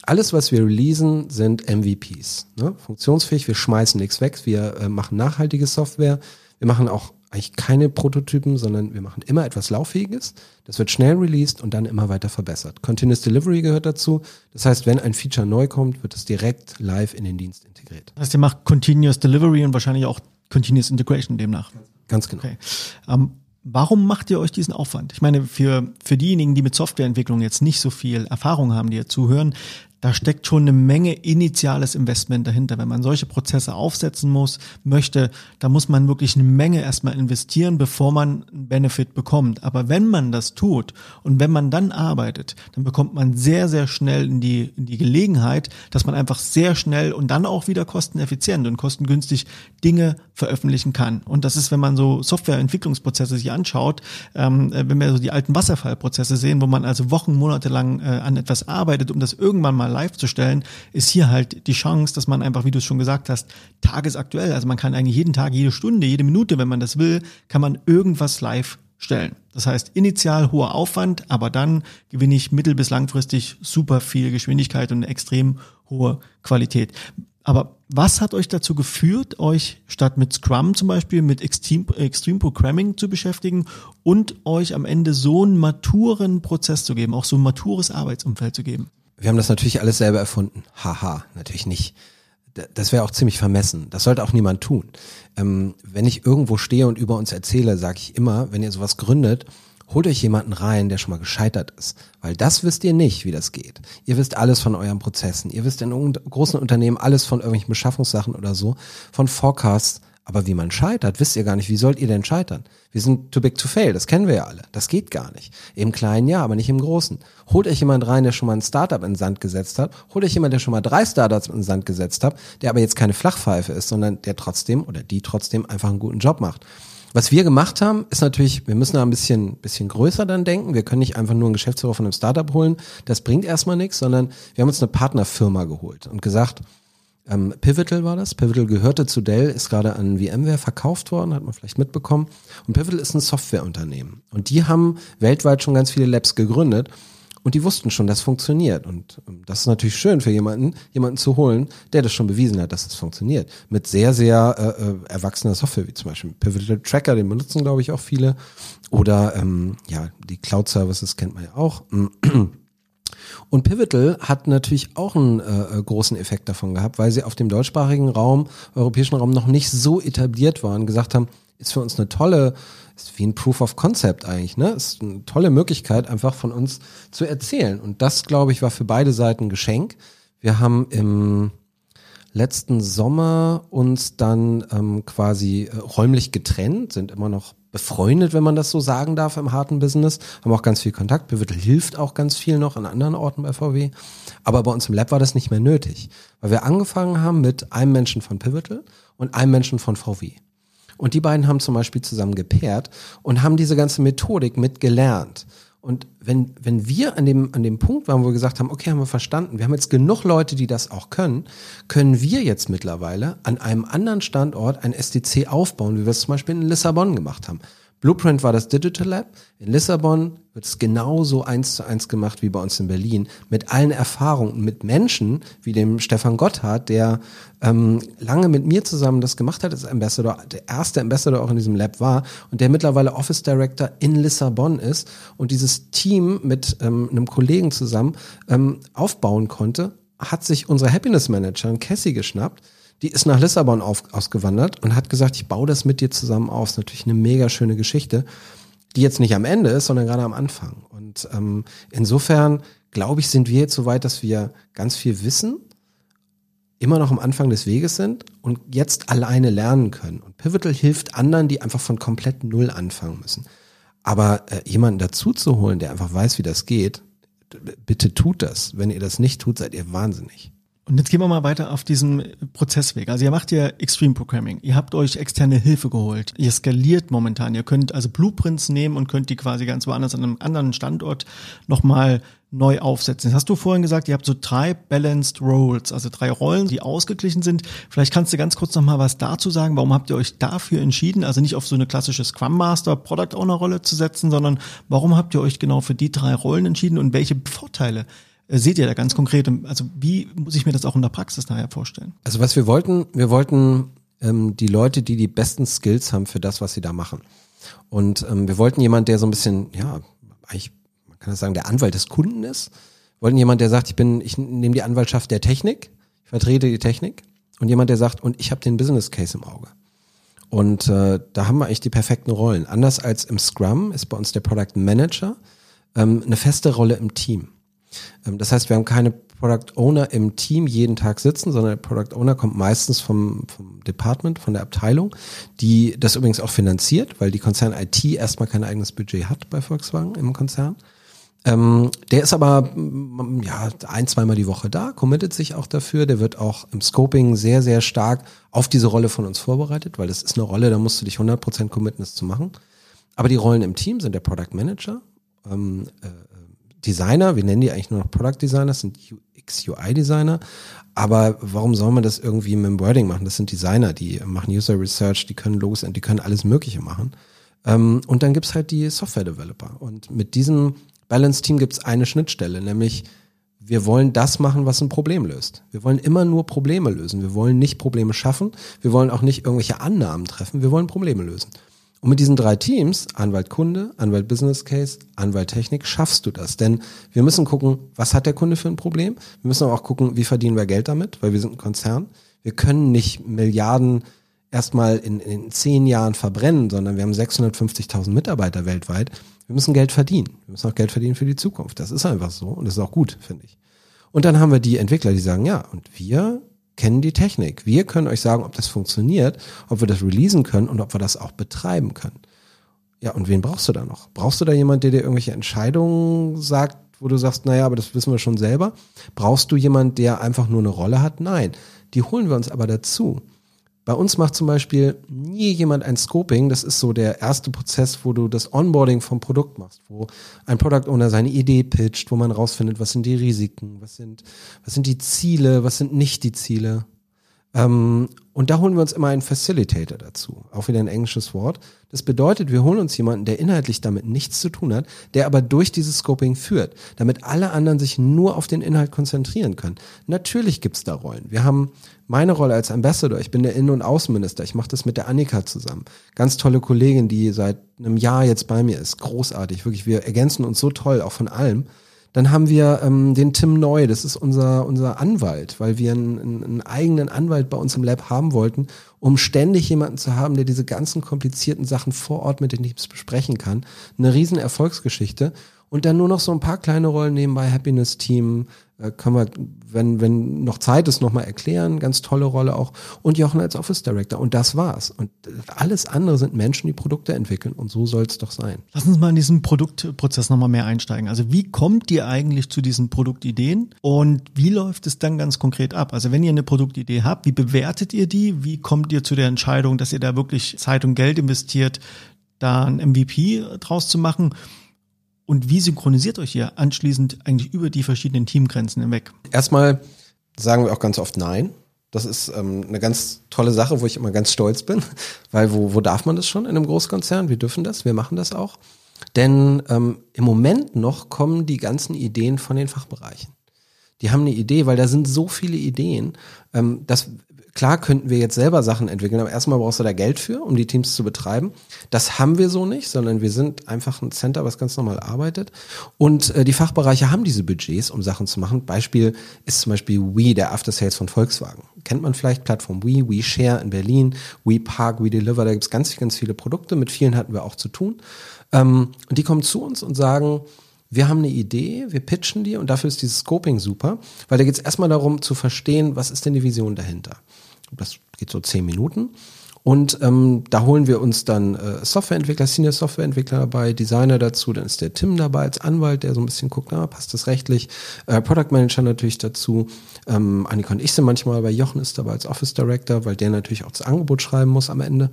Alles, was wir releasen, sind M V Ps. Ne? Funktionsfähig, wir schmeißen nichts weg, wir äh, machen nachhaltige Software. Wir machen auch eigentlich keine Prototypen, sondern wir machen immer etwas Lauffähiges. Das wird schnell released und dann immer weiter verbessert. Continuous Delivery gehört dazu. Das heißt, wenn ein Feature neu kommt, wird es direkt live in den Dienst integriert. Das heißt, ihr macht Continuous Delivery und wahrscheinlich auch Continuous Integration demnach. Ganz genau. Okay. Ähm, warum macht ihr euch diesen Aufwand? Ich meine, für, für diejenigen, die mit Softwareentwicklung jetzt nicht so viel Erfahrung haben, die hier zuhören, da steckt schon eine Menge initiales Investment dahinter. Wenn man solche Prozesse aufsetzen muss, möchte, da muss man wirklich eine Menge erstmal investieren, bevor man einen Benefit bekommt. Aber wenn man das tut und wenn man dann arbeitet, dann bekommt man sehr, sehr schnell in die, in die Gelegenheit, dass man einfach sehr schnell und dann auch wieder kosteneffizient und kostengünstig Dinge veröffentlichen kann. Und das ist, wenn man so Softwareentwicklungsprozesse sich anschaut, ähm, wenn wir so die alten Wasserfallprozesse sehen, wo man also Wochen, Monate lang äh, an etwas arbeitet, um das irgendwann mal live zu stellen, ist hier halt die Chance, dass man einfach, wie du es schon gesagt hast, tagesaktuell, also man kann eigentlich jeden Tag, jede Stunde, jede Minute, wenn man das will, kann man irgendwas live stellen. Das heißt, initial hoher Aufwand, aber dann gewinne ich mittel- bis langfristig super viel Geschwindigkeit und eine extrem hohe Qualität. Aber was hat euch dazu geführt, euch statt mit Scrum zum Beispiel mit Extreme, Extreme Programming zu beschäftigen und euch am Ende so einen maturen Prozess zu geben, auch so ein matures Arbeitsumfeld zu geben? Wir haben das natürlich alles selber erfunden. Haha, natürlich nicht. Das wäre auch ziemlich vermessen. Das sollte auch niemand tun. Ähm, wenn ich irgendwo stehe und über uns erzähle, sage ich immer, wenn ihr sowas gründet, holt euch jemanden rein, der schon mal gescheitert ist. Weil das wisst ihr nicht, wie das geht. Ihr wisst alles von euren Prozessen. Ihr wisst in großen Unternehmen alles von irgendwelchen Beschaffungssachen oder so, von Forecasts. Aber wie man scheitert, wisst ihr gar nicht. Wie sollt ihr denn scheitern? Wir sind too big to fail, das kennen wir ja alle. Das geht gar nicht. Im Kleinen ja, aber nicht im Großen. Holt euch jemand rein, der schon mal ein Startup in den Sand gesetzt hat. Holt euch jemand, der schon mal drei Startups in den Sand gesetzt hat, der aber jetzt keine Flachpfeife ist, sondern der trotzdem oder die trotzdem einfach einen guten Job macht. Was wir gemacht haben, ist natürlich, wir müssen da ein bisschen, bisschen größer dann denken. Wir können nicht einfach nur einen Geschäftsführer von einem Startup holen. Das bringt erstmal nichts, sondern wir haben uns eine Partnerfirma geholt und gesagt, Ähm, Pivotal war das. Pivotal gehörte zu Dell, ist gerade an VMware verkauft worden, hat man vielleicht mitbekommen. Und Pivotal ist ein Softwareunternehmen. Und die haben weltweit schon ganz viele Labs gegründet. Und die wussten schon, das funktioniert. Und das ist natürlich schön für jemanden, jemanden zu holen, der das schon bewiesen hat, dass das funktioniert. Mit sehr, sehr äh, erwachsener Software, wie zum Beispiel Pivotal Tracker, den benutzen, glaube ich, auch viele. Oder ähm, ja, die Cloud-Services kennt man ja auch. Und Pivotal hat natürlich auch einen äh, großen Effekt davon gehabt, weil sie auf dem deutschsprachigen Raum, europäischen Raum noch nicht so etabliert waren, gesagt haben, ist für uns eine tolle, ist wie ein Proof of Concept eigentlich, ne? Ist eine tolle Möglichkeit, einfach von uns zu erzählen. Und das, glaube ich, war für beide Seiten ein Geschenk. Wir haben im letzten Sommer uns dann ähm, quasi äh, räumlich getrennt, sind immer noch befreundet, wenn man das so sagen darf, im harten Business. Haben auch ganz viel Kontakt. Pivotal hilft auch ganz viel noch an anderen Orten bei V W. Aber bei uns im Lab war das nicht mehr nötig, weil wir angefangen haben mit einem Menschen von Pivotal und einem Menschen von V W. Und die beiden haben zum Beispiel zusammen gepaart und haben diese ganze Methodik mitgelernt. Und wenn wenn wir an dem an dem Punkt waren, wo wir gesagt haben, okay, haben wir verstanden, wir haben jetzt genug Leute, die das auch können, können wir jetzt mittlerweile an einem anderen Standort ein S D C aufbauen, wie wir es zum Beispiel in Lissabon gemacht haben. Blueprint war das Digital Lab. In Lissabon wird es genauso eins zu eins gemacht wie bei uns in Berlin, mit allen Erfahrungen, mit Menschen wie dem Stefan Gotthard, der ähm, lange mit mir zusammen das gemacht hat, als Ambassador, der erste Ambassador auch in diesem Lab war und der mittlerweile Office Director in Lissabon ist und dieses Team mit ähm, einem Kollegen zusammen ähm, aufbauen konnte, hat sich unsere Happiness Managerin Cassie geschnappt. Die ist nach Lissabon auf, ausgewandert und hat gesagt, ich baue das mit dir zusammen auf. Ist natürlich eine mega schöne Geschichte, die jetzt nicht am Ende ist, sondern gerade am Anfang. Und ähm, insofern, glaube ich, sind wir jetzt so weit, dass wir ganz viel wissen, immer noch am Anfang des Weges sind und jetzt alleine lernen können. Und Pivotal hilft anderen, die einfach von komplett Null anfangen müssen. Aber äh, jemanden dazu zu holen, der einfach weiß, wie das geht, bitte tut das. Wenn ihr das nicht tut, seid ihr wahnsinnig. Und jetzt gehen wir mal weiter auf diesen Prozessweg. Also ihr macht ja Extreme Programming. Ihr habt euch externe Hilfe geholt. Ihr skaliert momentan. Ihr könnt also Blueprints nehmen und könnt die quasi ganz woanders an einem anderen Standort nochmal neu aufsetzen. Das hast du vorhin gesagt, ihr habt so drei Balanced Roles, also drei Rollen, die ausgeglichen sind. Vielleicht kannst du ganz kurz nochmal was dazu sagen. Warum habt ihr euch dafür entschieden, also nicht auf so eine klassische Scrum Master, Product Owner Rolle zu setzen, sondern warum habt ihr euch genau für die drei Rollen entschieden und welche Vorteile seht ihr da ganz konkret? Also wie muss ich mir das auch in der Praxis nachher vorstellen? Also was wir wollten, wir wollten ähm, die Leute, die die besten Skills haben für das, was sie da machen. Und ähm, wir wollten jemanden, der so ein bisschen, ja, eigentlich, man kann das sagen, der Anwalt des Kunden ist. Wir wollten jemanden, der sagt, ich bin, ich nehme die Anwaltschaft der Technik, ich vertrete die Technik. Und jemand, der sagt, und ich habe den Business Case im Auge. Und äh, da haben wir eigentlich die perfekten Rollen. Anders als im Scrum ist bei uns der Product Manager ähm, eine feste Rolle im Team. Das heißt, wir haben keine Product Owner im Team jeden Tag sitzen, sondern der Product Owner kommt meistens vom, vom Department, von der Abteilung, die das übrigens auch finanziert, weil die Konzern-I T erstmal kein eigenes Budget hat bei Volkswagen im Konzern. Ähm, der ist aber ja ein-, zweimal die Woche da, committet sich auch dafür. Der wird auch im Scoping sehr, sehr stark auf diese Rolle von uns vorbereitet, weil das ist eine Rolle, da musst du dich hundert Prozent committen, das zu machen. Aber die Rollen im Team sind der Product Manager, ähm, äh, Designer, wir nennen die eigentlich nur noch Product Designers, sind U X U I Designer, aber warum soll man das irgendwie mit dem Wording machen? Das sind Designer, die machen User Research, die können Logos, die können alles Mögliche machen. Und dann gibt's halt die Software Developer. Und mit diesem Balance Team gibt's eine Schnittstelle, nämlich wir wollen das machen, was ein Problem löst. Wir wollen immer nur Probleme lösen. Wir wollen nicht Probleme schaffen. Wir wollen auch nicht irgendwelche Annahmen treffen. Wir wollen Probleme lösen. Und mit diesen drei Teams, Anwalt Kunde, Anwalt Business Case, Anwalt Technik, schaffst du das. Denn wir müssen gucken, was hat der Kunde für ein Problem? Wir müssen aber auch gucken, wie verdienen wir Geld damit, weil wir sind ein Konzern. Wir können nicht Milliarden erstmal in, in zehn Jahren verbrennen, sondern wir haben sechshundertfünfzigtausend Mitarbeiter weltweit. Wir müssen Geld verdienen. Wir müssen auch Geld verdienen für die Zukunft. Das ist einfach so und das ist auch gut, finde ich. Und dann haben wir die Entwickler, die sagen, ja, und wir kennen die Technik. Wir können euch sagen, ob das funktioniert, ob wir das releasen können und ob wir das auch betreiben können. Ja, und wen brauchst du da noch? Brauchst du da jemanden, der dir irgendwelche Entscheidungen sagt, wo du sagst, naja, aber das wissen wir schon selber? Brauchst du jemanden, der einfach nur eine Rolle hat? Nein, die holen wir uns aber dazu. Bei uns macht zum Beispiel nie jemand ein Scoping. Das ist so der erste Prozess, wo du das Onboarding vom Produkt machst, wo ein Product Owner seine Idee pitcht, wo man rausfindet, was sind die Risiken, was sind, was sind die Ziele, was sind nicht die Ziele. Ähm, und da holen wir uns immer einen Facilitator dazu. Auch wieder ein englisches Wort. Das bedeutet, wir holen uns jemanden, der inhaltlich damit nichts zu tun hat, der aber durch dieses Scoping führt, damit alle anderen sich nur auf den Inhalt konzentrieren können. Natürlich gibt's da Rollen. Wir haben meine Rolle als Ambassador. Ich bin der Innen- und Außenminister. Ich mache das mit der Annika zusammen. Ganz tolle Kollegin, die seit einem Jahr jetzt bei mir ist. Großartig, wirklich. Wir ergänzen uns so toll, auch von allem. Dann haben wir ähm, den Tim Neu, das ist unser unser Anwalt, weil wir einen, einen eigenen Anwalt bei uns im Lab haben wollten, um ständig jemanden zu haben, der diese ganzen komplizierten Sachen vor Ort mit den Teams besprechen kann. Eine riesen Erfolgsgeschichte. Und dann nur noch so ein paar kleine Rollen nebenbei, Happiness Team, äh, können wir, wenn wenn noch Zeit ist, nochmal erklären, ganz tolle Rolle auch. Und Jochen als Office Director. Und das war's. Und alles andere sind Menschen, die Produkte entwickeln. Und so soll's doch sein. Lass uns mal in diesen Produktprozess nochmal mehr einsteigen. Also wie kommt ihr eigentlich zu diesen Produktideen? Und wie läuft es dann ganz konkret ab? Also wenn ihr eine Produktidee habt, wie bewertet ihr die? Wie kommt ihr zu der Entscheidung, dass ihr da wirklich Zeit und Geld investiert, da ein M V P draus zu machen? Und wie synchronisiert euch ihr anschließend eigentlich über die verschiedenen Teamgrenzen hinweg? Erstmal sagen wir auch ganz oft nein. Das ist ähm, eine ganz tolle Sache, wo ich immer ganz stolz bin, weil wo, wo darf man das schon in einem Großkonzern? Wir dürfen das, wir machen das auch. Denn ähm, im Moment noch kommen die ganzen Ideen von den Fachbereichen. Die haben eine Idee, weil da sind so viele Ideen, ähm, dass klar könnten wir jetzt selber Sachen entwickeln, aber erstmal brauchst du da Geld für, um die Teams zu betreiben. Das haben wir so nicht, sondern wir sind einfach ein Center, was ganz normal arbeitet. Und äh, die Fachbereiche haben diese Budgets, um Sachen zu machen. Beispiel ist zum Beispiel We, der After Sales von Volkswagen. Kennt man vielleicht, Plattform We, We Share in Berlin, We Park, We Deliver, da gibt es ganz, ganz viele Produkte, mit vielen hatten wir auch zu tun. Ähm, und die kommen zu uns und sagen, wir haben eine Idee, wir pitchen die und dafür ist dieses Scoping super, weil da geht es erstmal darum zu verstehen, was ist denn die Vision dahinter. Das geht so zehn Minuten Und ähm, da holen wir uns dann äh, Softwareentwickler, Senior Softwareentwickler dabei, Designer dazu, dann ist der Tim dabei als Anwalt, der so ein bisschen guckt, na, passt das rechtlich, äh, Product Manager natürlich dazu, ähm, Annika und ich sind manchmal bei Jochen ist dabei als Office Director, weil der natürlich auch das Angebot schreiben muss am Ende.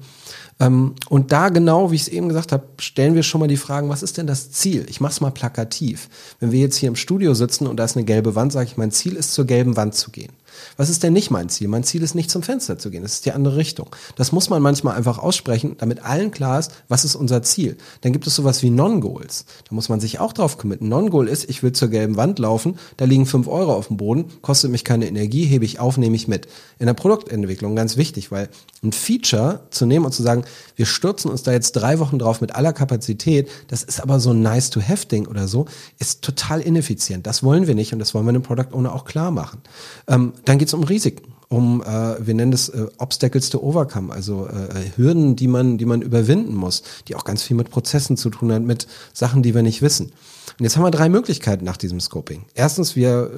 Ähm, und da genau, wie ich es eben gesagt habe, stellen wir schon mal die Fragen, was ist denn das Ziel? Ich mache es mal plakativ. Wenn wir jetzt hier im Studio sitzen und da ist eine gelbe Wand, sage ich, mein Ziel ist, zur gelben Wand zu gehen. Was ist denn nicht mein Ziel? Mein Ziel ist nicht, zum Fenster zu gehen. Das ist die andere Richtung. Das muss man manchmal einfach aussprechen, damit allen klar ist, was ist unser Ziel. Dann gibt es sowas wie Non-Goals. Da muss man sich auch drauf committen. Non-Goal ist, ich will zur gelben Wand laufen, da liegen fünf Euro auf dem Boden, kostet mich keine Energie, hebe ich auf, nehme ich mit. In der Produktentwicklung ganz wichtig, weil ein Feature zu nehmen und zu sagen, wir stürzen uns da jetzt drei Wochen drauf mit aller Kapazität, das ist aber so ein Nice-to-have-Ding oder so, ist total ineffizient. Das wollen wir nicht und das wollen wir dem Product Owner auch klar machen. Ähm, Dann geht es um Risiken, um, äh, wir nennen das äh, Obstacles to Overcome, also äh, Hürden, die man, die man überwinden muss, die auch ganz viel mit Prozessen zu tun hat, mit Sachen, die wir nicht wissen. Und jetzt haben wir drei Möglichkeiten nach diesem Scoping. Erstens, wir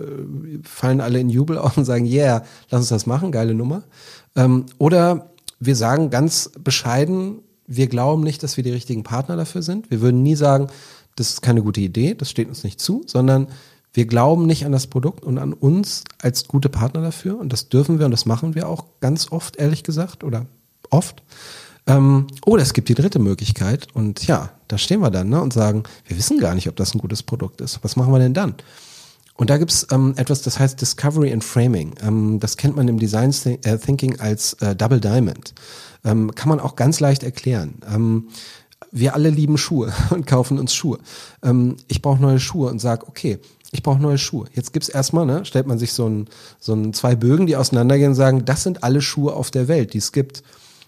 äh, fallen alle in Jubel auf und sagen, yeah, lass uns das machen, geile Nummer. Ähm, oder wir sagen ganz bescheiden, wir glauben nicht, dass wir die richtigen Partner dafür sind. Wir würden nie sagen, das ist keine gute Idee, das steht uns nicht zu, sondern wir glauben nicht an das Produkt und an uns als gute Partner dafür und das dürfen wir und das machen wir auch ganz oft, ehrlich gesagt, oder oft. Ähm, oder es gibt die dritte Möglichkeit und ja, da stehen wir dann ne, und sagen, wir wissen gar nicht, ob das ein gutes Produkt ist. Was machen wir denn dann? Und da gibt's ähm, etwas, das heißt Discovery and Framing. Ähm, das kennt man im Design Thinking als äh, Double Diamond. Ähm, kann man auch ganz leicht erklären. Ähm, wir alle lieben Schuhe und kaufen uns Schuhe. Ähm, ich brauche neue Schuhe und sage, okay, ich brauche neue Schuhe. Jetzt gibt's erstmal, ne, stellt man sich so ein, so ein zwei Bögen, die auseinandergehen und sagen, das sind alle Schuhe auf der Welt, die es gibt.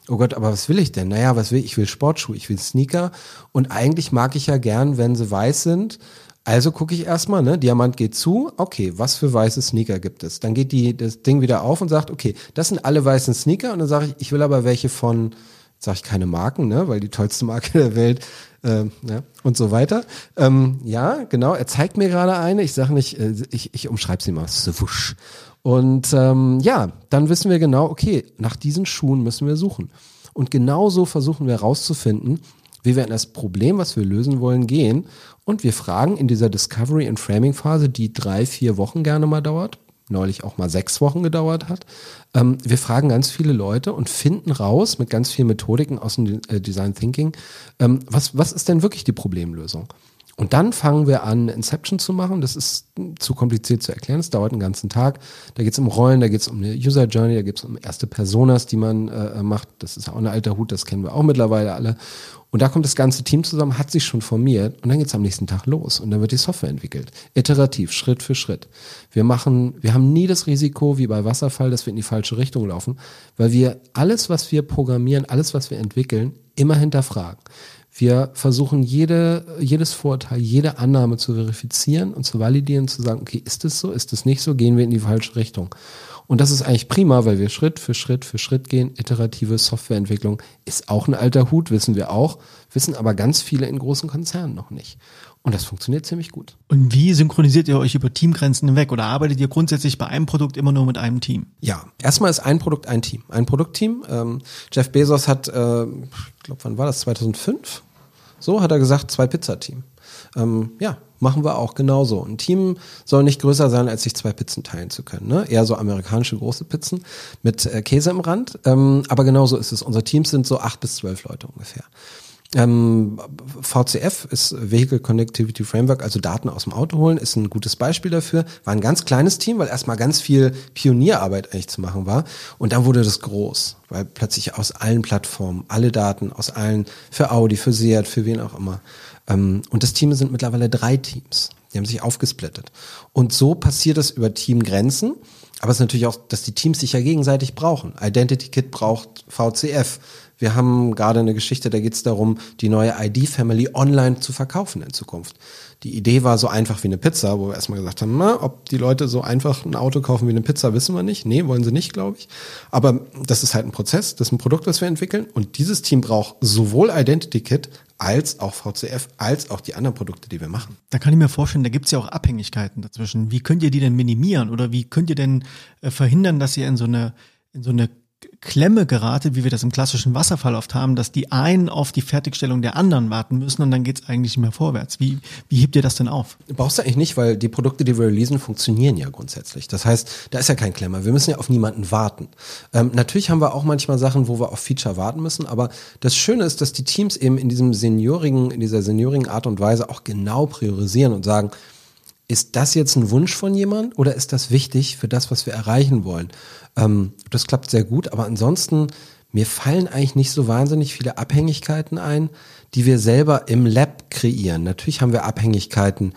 Oh Gott, aber was will ich denn? Naja, was will ich? Ich will Sportschuhe, ich will Sneaker und eigentlich mag ich ja gern, wenn sie weiß sind. Also gucke ich erstmal, ne, Diamant geht zu, okay, was für weiße Sneaker gibt es? Dann geht die das Ding wieder auf und sagt, okay, das sind alle weißen Sneaker und dann sage ich, ich will aber welche von, sage ich keine Marken, ne, weil die tollste Marke der Welt Ähm, ja, und so weiter. Ähm, ja, genau, er zeigt mir gerade eine, ich sage nicht, äh, ich, ich umschreibe sie mal, wusch. Und ähm, ja, dann wissen wir genau, okay, nach diesen Schuhen müssen wir suchen. Und genau so versuchen wir herauszufinden, wie wir an das Problem, was wir lösen wollen, gehen. Und wir fragen in dieser Discovery- and Framing-Phase, die drei, vier Wochen gerne mal dauert, neulich auch mal sechs Wochen gedauert hat, ähm, wir fragen ganz viele Leute und finden raus mit ganz vielen Methodiken aus dem äh, Design Thinking, ähm, was, was ist denn wirklich die Problemlösung? Und dann fangen wir an, Inception zu machen. Das ist zu kompliziert zu erklären, es dauert einen ganzen Tag. Da geht es um Rollen, da geht es um eine User Journey, da geht es um erste Personas, die man äh, macht. Das ist auch ein alter Hut, das kennen wir auch mittlerweile alle. Und da kommt das ganze Team zusammen, hat sich schon formiert und dann geht es am nächsten Tag los und dann wird die Software entwickelt. Iterativ, Schritt für Schritt. Wir machen, wir haben nie das Risiko, wie bei Wasserfall, dass wir in die falsche Richtung laufen, weil wir alles, was wir programmieren, alles, was wir entwickeln, immer hinterfragen. Wir versuchen jede, jedes Vorurteil, jede Annahme zu verifizieren und zu validieren, zu sagen, okay, ist es so, ist es nicht so, gehen wir in die falsche Richtung. Und das ist eigentlich prima, weil wir Schritt für Schritt für Schritt gehen. Iterative Softwareentwicklung ist auch ein alter Hut, wissen wir auch, wissen aber ganz viele in großen Konzernen noch nicht. Und das funktioniert ziemlich gut. Und wie synchronisiert ihr euch über Teamgrenzen hinweg oder arbeitet ihr grundsätzlich bei einem Produkt immer nur mit einem Team? Ja, erstmal ist ein Produkt ein Team, ein Produktteam. Ähm, Jeff Bezos hat, äh, ich glaube, wann war das, zweitausendfünf? So hat er gesagt, zwei Pizzateam. Ähm, ja, machen wir auch genauso. Ein Team soll nicht größer sein, als sich zwei Pizzen teilen zu können. Ne? Eher so amerikanische große Pizzen mit äh, Käse im Rand. Ähm, aber genauso ist es. Unsere Teams sind so acht bis zwölf Leute ungefähr. Ähm, V C F ist Vehicle Connectivity Framework, also Daten aus dem Auto holen, ist ein gutes Beispiel dafür. War ein ganz kleines Team, weil erstmal ganz viel Pionierarbeit eigentlich zu machen war. Und dann wurde das groß, weil plötzlich aus allen Plattformen, alle Daten, aus allen, für Audi, für Seat, für wen auch immer. Ähm, und das Team sind mittlerweile drei Teams. Die haben sich aufgesplittet. Und so passiert das über Teamgrenzen. Aber es ist natürlich auch, dass die Teams sich ja gegenseitig brauchen. Identity Kit braucht V C F. Wir haben gerade eine Geschichte, da geht es darum, die neue I D-Family online zu verkaufen in Zukunft. Die Idee war so einfach wie eine Pizza, wo wir erstmal gesagt haben, na, ob die Leute so einfach ein Auto kaufen wie eine Pizza, wissen wir nicht. Nee, wollen sie nicht, glaube ich. Aber das ist halt ein Prozess, das ist ein Produkt, das wir entwickeln. Und dieses Team braucht sowohl Identity Kit als auch V C F, als auch die anderen Produkte, die wir machen. Da kann ich mir vorstellen, da gibt es ja auch Abhängigkeiten dazwischen. Wie könnt ihr die denn minimieren oder wie könnt ihr denn äh, verhindern, dass ihr in so eine, in so eine Klemme gerate, wie wir das im klassischen Wasserfall oft haben, dass die einen auf die Fertigstellung der anderen warten müssen und dann geht es eigentlich nicht mehr vorwärts. Wie, wie hebt ihr das denn auf? Brauchst du eigentlich nicht, weil die Produkte, die wir releasen, funktionieren ja grundsätzlich. Das heißt, da ist ja kein Klemmer. Wir müssen ja auf niemanden warten. Ähm, natürlich haben wir auch manchmal Sachen, wo wir auf Feature warten müssen, aber das Schöne ist, dass die Teams eben in diesem seniorigen, in dieser seniorigen Art und Weise auch genau priorisieren und sagen, ist das jetzt ein Wunsch von jemand oder ist das wichtig für das, was wir erreichen wollen? Ähm, das klappt sehr gut, aber ansonsten, mir fallen eigentlich nicht so wahnsinnig viele Abhängigkeiten ein, die wir selber im Lab kreieren. Natürlich haben wir Abhängigkeiten,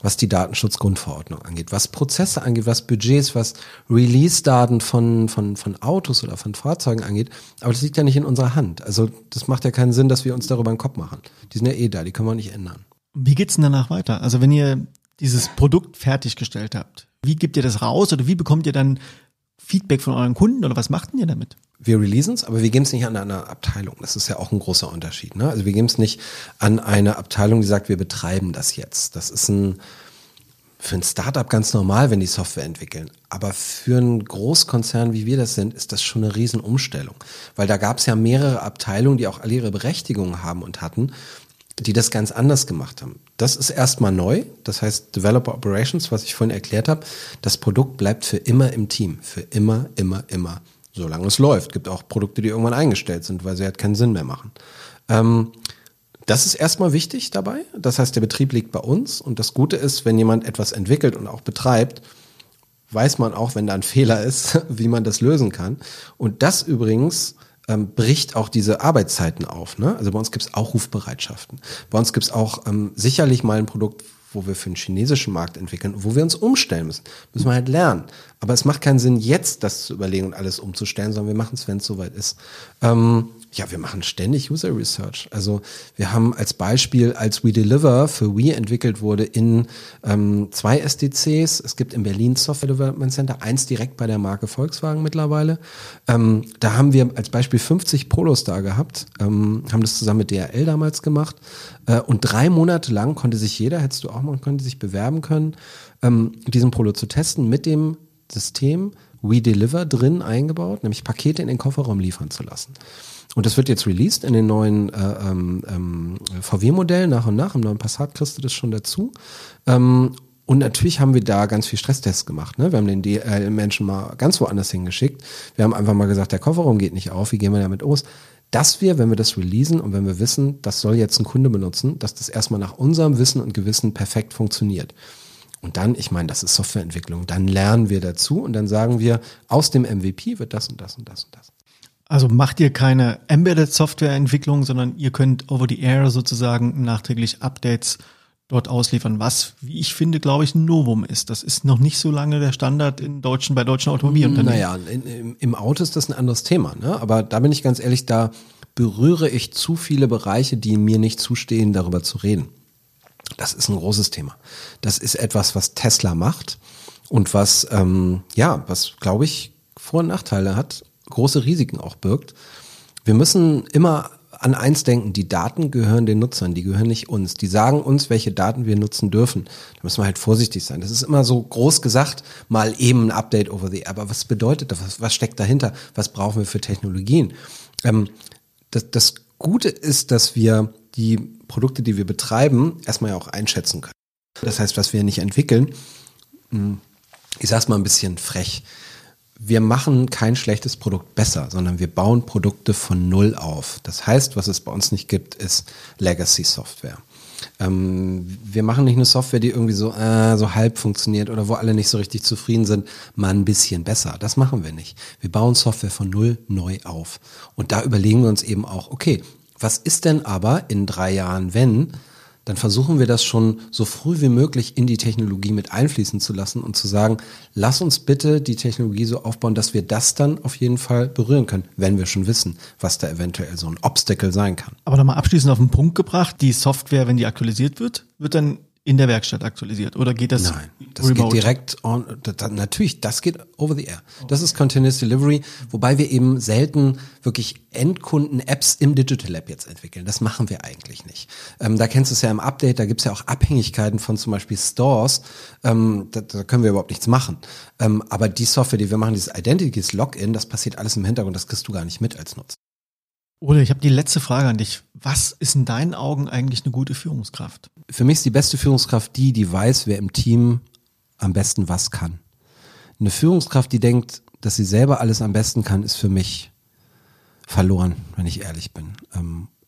was die Datenschutzgrundverordnung angeht, was Prozesse angeht, was Budgets, was Release-Daten von, von, von Autos oder von Fahrzeugen angeht. Aber das liegt ja nicht in unserer Hand. Also das macht ja keinen Sinn, dass wir uns darüber einen Kopf machen. Die sind ja eh da, die können wir nicht ändern. Wie geht's denn danach weiter? Also wenn ihr dieses Produkt fertiggestellt habt, wie gebt ihr das raus oder wie bekommt ihr dann Feedback von euren Kunden oder was macht denn ihr damit? Wir releasen es, aber wir geben es nicht an eine Abteilung. Das ist ja auch ein großer Unterschied, ne? Also wir geben es nicht an eine Abteilung, die sagt, wir betreiben das jetzt. Das ist ein für ein Startup ganz normal, wenn die Software entwickeln. Aber für einen Großkonzern, wie wir das sind, ist das schon eine Riesenumstellung. Weil da gab es ja mehrere Abteilungen, die auch alle ihre Berechtigungen haben und hatten, die das ganz anders gemacht haben. Das ist erstmal neu, das heißt Developer Operations, was ich vorhin erklärt habe, das Produkt bleibt für immer im Team, für immer, immer, immer, solange es läuft. Gibt auch Produkte, die irgendwann eingestellt sind, weil sie halt keinen Sinn mehr machen. Ähm, das ist erstmal wichtig dabei, das heißt, der Betrieb liegt bei uns und das Gute ist, wenn jemand etwas entwickelt und auch betreibt, weiß man auch, wenn da ein Fehler ist, wie man das lösen kann. Und das übrigens Ähm, bricht auch diese Arbeitszeiten auf, ne? Also bei uns gibt es auch Rufbereitschaften. Bei uns gibt es auch ähm, sicherlich mal ein Produkt, wo wir für den chinesischen Markt entwickeln, wo wir uns umstellen müssen. Müssen wir halt lernen. Aber es macht keinen Sinn, jetzt das zu überlegen und alles umzustellen, sondern wir machen es, wenn es soweit ist. Ähm, ja, wir machen ständig User Research. Also wir haben als Beispiel, als We Deliver für We entwickelt wurde, in ähm, zwei S D Cs. Es gibt in Berlin Software Development Center, eins direkt bei der Marke Volkswagen mittlerweile. Ähm, da haben wir als Beispiel fünfzig Polos da gehabt, ähm, haben das zusammen mit D H L damals gemacht. Äh, und drei Monate lang konnte sich jeder, hättest du auch machen können, sich bewerben können, ähm, diesen Polo zu testen mit dem System We Deliver drin eingebaut, nämlich Pakete in den Kofferraum liefern zu lassen. Und das wird jetzt released in den neuen äh, ähm, V W-Modellen nach und nach. Im neuen Passat kriegst du das schon dazu. Ähm, und natürlich haben wir da ganz viel Stresstests gemacht, ne? Wir haben den D L-Menschen mal ganz woanders hingeschickt. Wir haben einfach mal gesagt, der Kofferraum geht nicht auf, wie gehen wir damit aus? Dass wir, wenn wir das releasen und wenn wir wissen, das soll jetzt ein Kunde benutzen, dass das erstmal nach unserem Wissen und Gewissen perfekt funktioniert. Und dann, ich meine, das ist Softwareentwicklung, dann lernen wir dazu und dann sagen wir, aus dem M V P wird das und das und das und das. Also macht ihr keine Embedded-Softwareentwicklung, sondern ihr könnt over the air sozusagen nachträglich Updates dort ausliefern, was, wie ich finde, glaube ich, ein Novum ist. Das ist noch nicht so lange der Standard in deutschen, bei deutschen Automobilunternehmen. Naja, in, im Auto ist das ein anderes Thema, ne? Aber da bin ich ganz ehrlich, da berühre ich zu viele Bereiche, die mir nicht zustehen, darüber zu reden. Das ist ein großes Thema. Das ist etwas, was Tesla macht und was, ähm, ja, was, glaube ich, Vor- und Nachteile hat, große Risiken auch birgt. Wir müssen immer an eins denken, die Daten gehören den Nutzern, die gehören nicht uns. Die sagen uns, welche Daten wir nutzen dürfen. Da müssen wir halt vorsichtig sein. Das ist immer so groß gesagt, mal eben ein Update over the Air. Aber was bedeutet das? Was steckt dahinter? Was brauchen wir für Technologien? Ähm, das, das Gute ist, dass wir die Produkte, die wir betreiben, erstmal ja auch einschätzen können. Das heißt, was wir nicht entwickeln, ich sage es mal ein bisschen frech, wir machen kein schlechtes Produkt besser, sondern wir bauen Produkte von Null auf. Das heißt, was es bei uns nicht gibt, ist Legacy-Software. Ähm, wir machen nicht eine Software, die irgendwie so, äh, so halb funktioniert oder wo alle nicht so richtig zufrieden sind, mal ein bisschen besser. Das machen wir nicht. Wir bauen Software von Null neu auf. Und da überlegen wir uns eben auch, okay, was ist denn aber in drei Jahren, wenn? Dann versuchen wir das schon so früh wie möglich in die Technologie mit einfließen zu lassen und zu sagen, lass uns bitte die Technologie so aufbauen, dass wir das dann auf jeden Fall berühren können, wenn wir schon wissen, was da eventuell so ein Obstacle sein kann. Aber nochmal abschließend auf den Punkt gebracht, die Software, wenn die aktualisiert wird, wird dann in der Werkstatt aktualisiert? Oder geht das remote? Nein, das remote? geht direkt on, das, natürlich, das geht over the air. Okay. Das ist Continuous Delivery, wobei wir eben selten wirklich Endkunden-Apps im Digital Lab jetzt entwickeln. Das machen wir eigentlich nicht. Ähm, da kennst du es ja im Update, da gibt es ja auch Abhängigkeiten von zum Beispiel Stores. Ähm, da, da können wir überhaupt nichts machen. Ähm, aber die Software, die wir machen, dieses Identity Kit, Login, das passiert alles im Hintergrund, das kriegst du gar nicht mit als Nutzer. Ole, ich habe die letzte Frage an dich. Was ist in deinen Augen eigentlich eine gute Führungskraft? Für mich ist die beste Führungskraft die, die weiß, wer im Team am besten was kann. Eine Führungskraft, die denkt, dass sie selber alles am besten kann, ist für mich verloren, wenn ich ehrlich bin.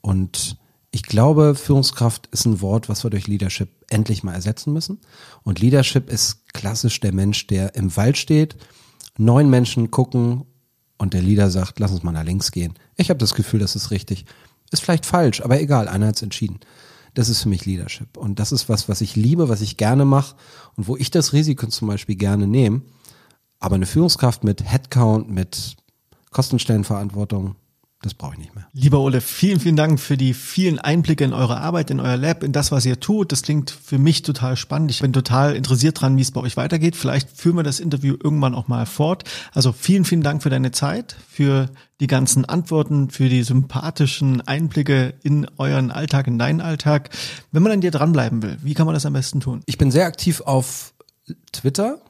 Und ich glaube, Führungskraft ist ein Wort, was wir durch Leadership endlich mal ersetzen müssen. Und Leadership ist klassisch der Mensch, der im Wald steht, neun Menschen gucken und der Leader sagt, lass uns mal nach links gehen. Ich habe das Gefühl, das ist richtig. Ist vielleicht falsch, aber egal, einer hat es entschieden. Das ist für mich Leadership. Und das ist was, was ich liebe, was ich gerne mache und wo ich das Risiko zum Beispiel gerne nehme. Aber eine Führungskraft mit Headcount, mit Kostenstellenverantwortung, das brauche ich nicht mehr. Lieber Ole, vielen, vielen Dank für die vielen Einblicke in eure Arbeit, in euer Lab, in das, was ihr tut. Das klingt für mich total spannend. Ich bin total interessiert dran, wie es bei euch weitergeht. Vielleicht führen wir das Interview irgendwann auch mal fort. Also vielen, vielen Dank für deine Zeit, für die ganzen Antworten, für die sympathischen Einblicke in euren Alltag, in deinen Alltag. Wenn man an dir dranbleiben will, wie kann man das am besten tun? Ich bin sehr aktiv auf Twitter.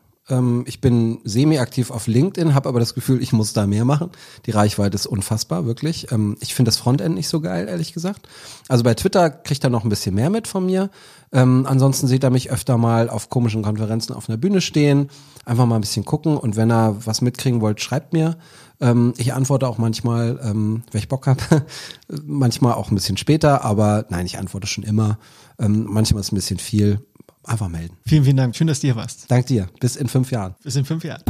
Ich bin semi-aktiv auf LinkedIn, habe aber das Gefühl, ich muss da mehr machen. Die Reichweite ist unfassbar, wirklich. Ich finde das Frontend nicht so geil, ehrlich gesagt. Also bei Twitter kriegt er noch ein bisschen mehr mit von mir. Ähm, ansonsten seht er mich öfter mal auf komischen Konferenzen auf einer Bühne stehen. Einfach mal ein bisschen gucken. Und wenn ihr was mitkriegen wollt, schreibt mir. Ähm, ich antworte auch manchmal, ähm, wenn ich Bock habe. Manchmal auch ein bisschen später. Aber nein, ich antworte schon immer. Ähm, manchmal ist ein bisschen viel. Einfach melden. Vielen, vielen Dank. Schön, dass du hier warst. Dank dir. Bis in fünf Jahren. Bis in fünf Jahren.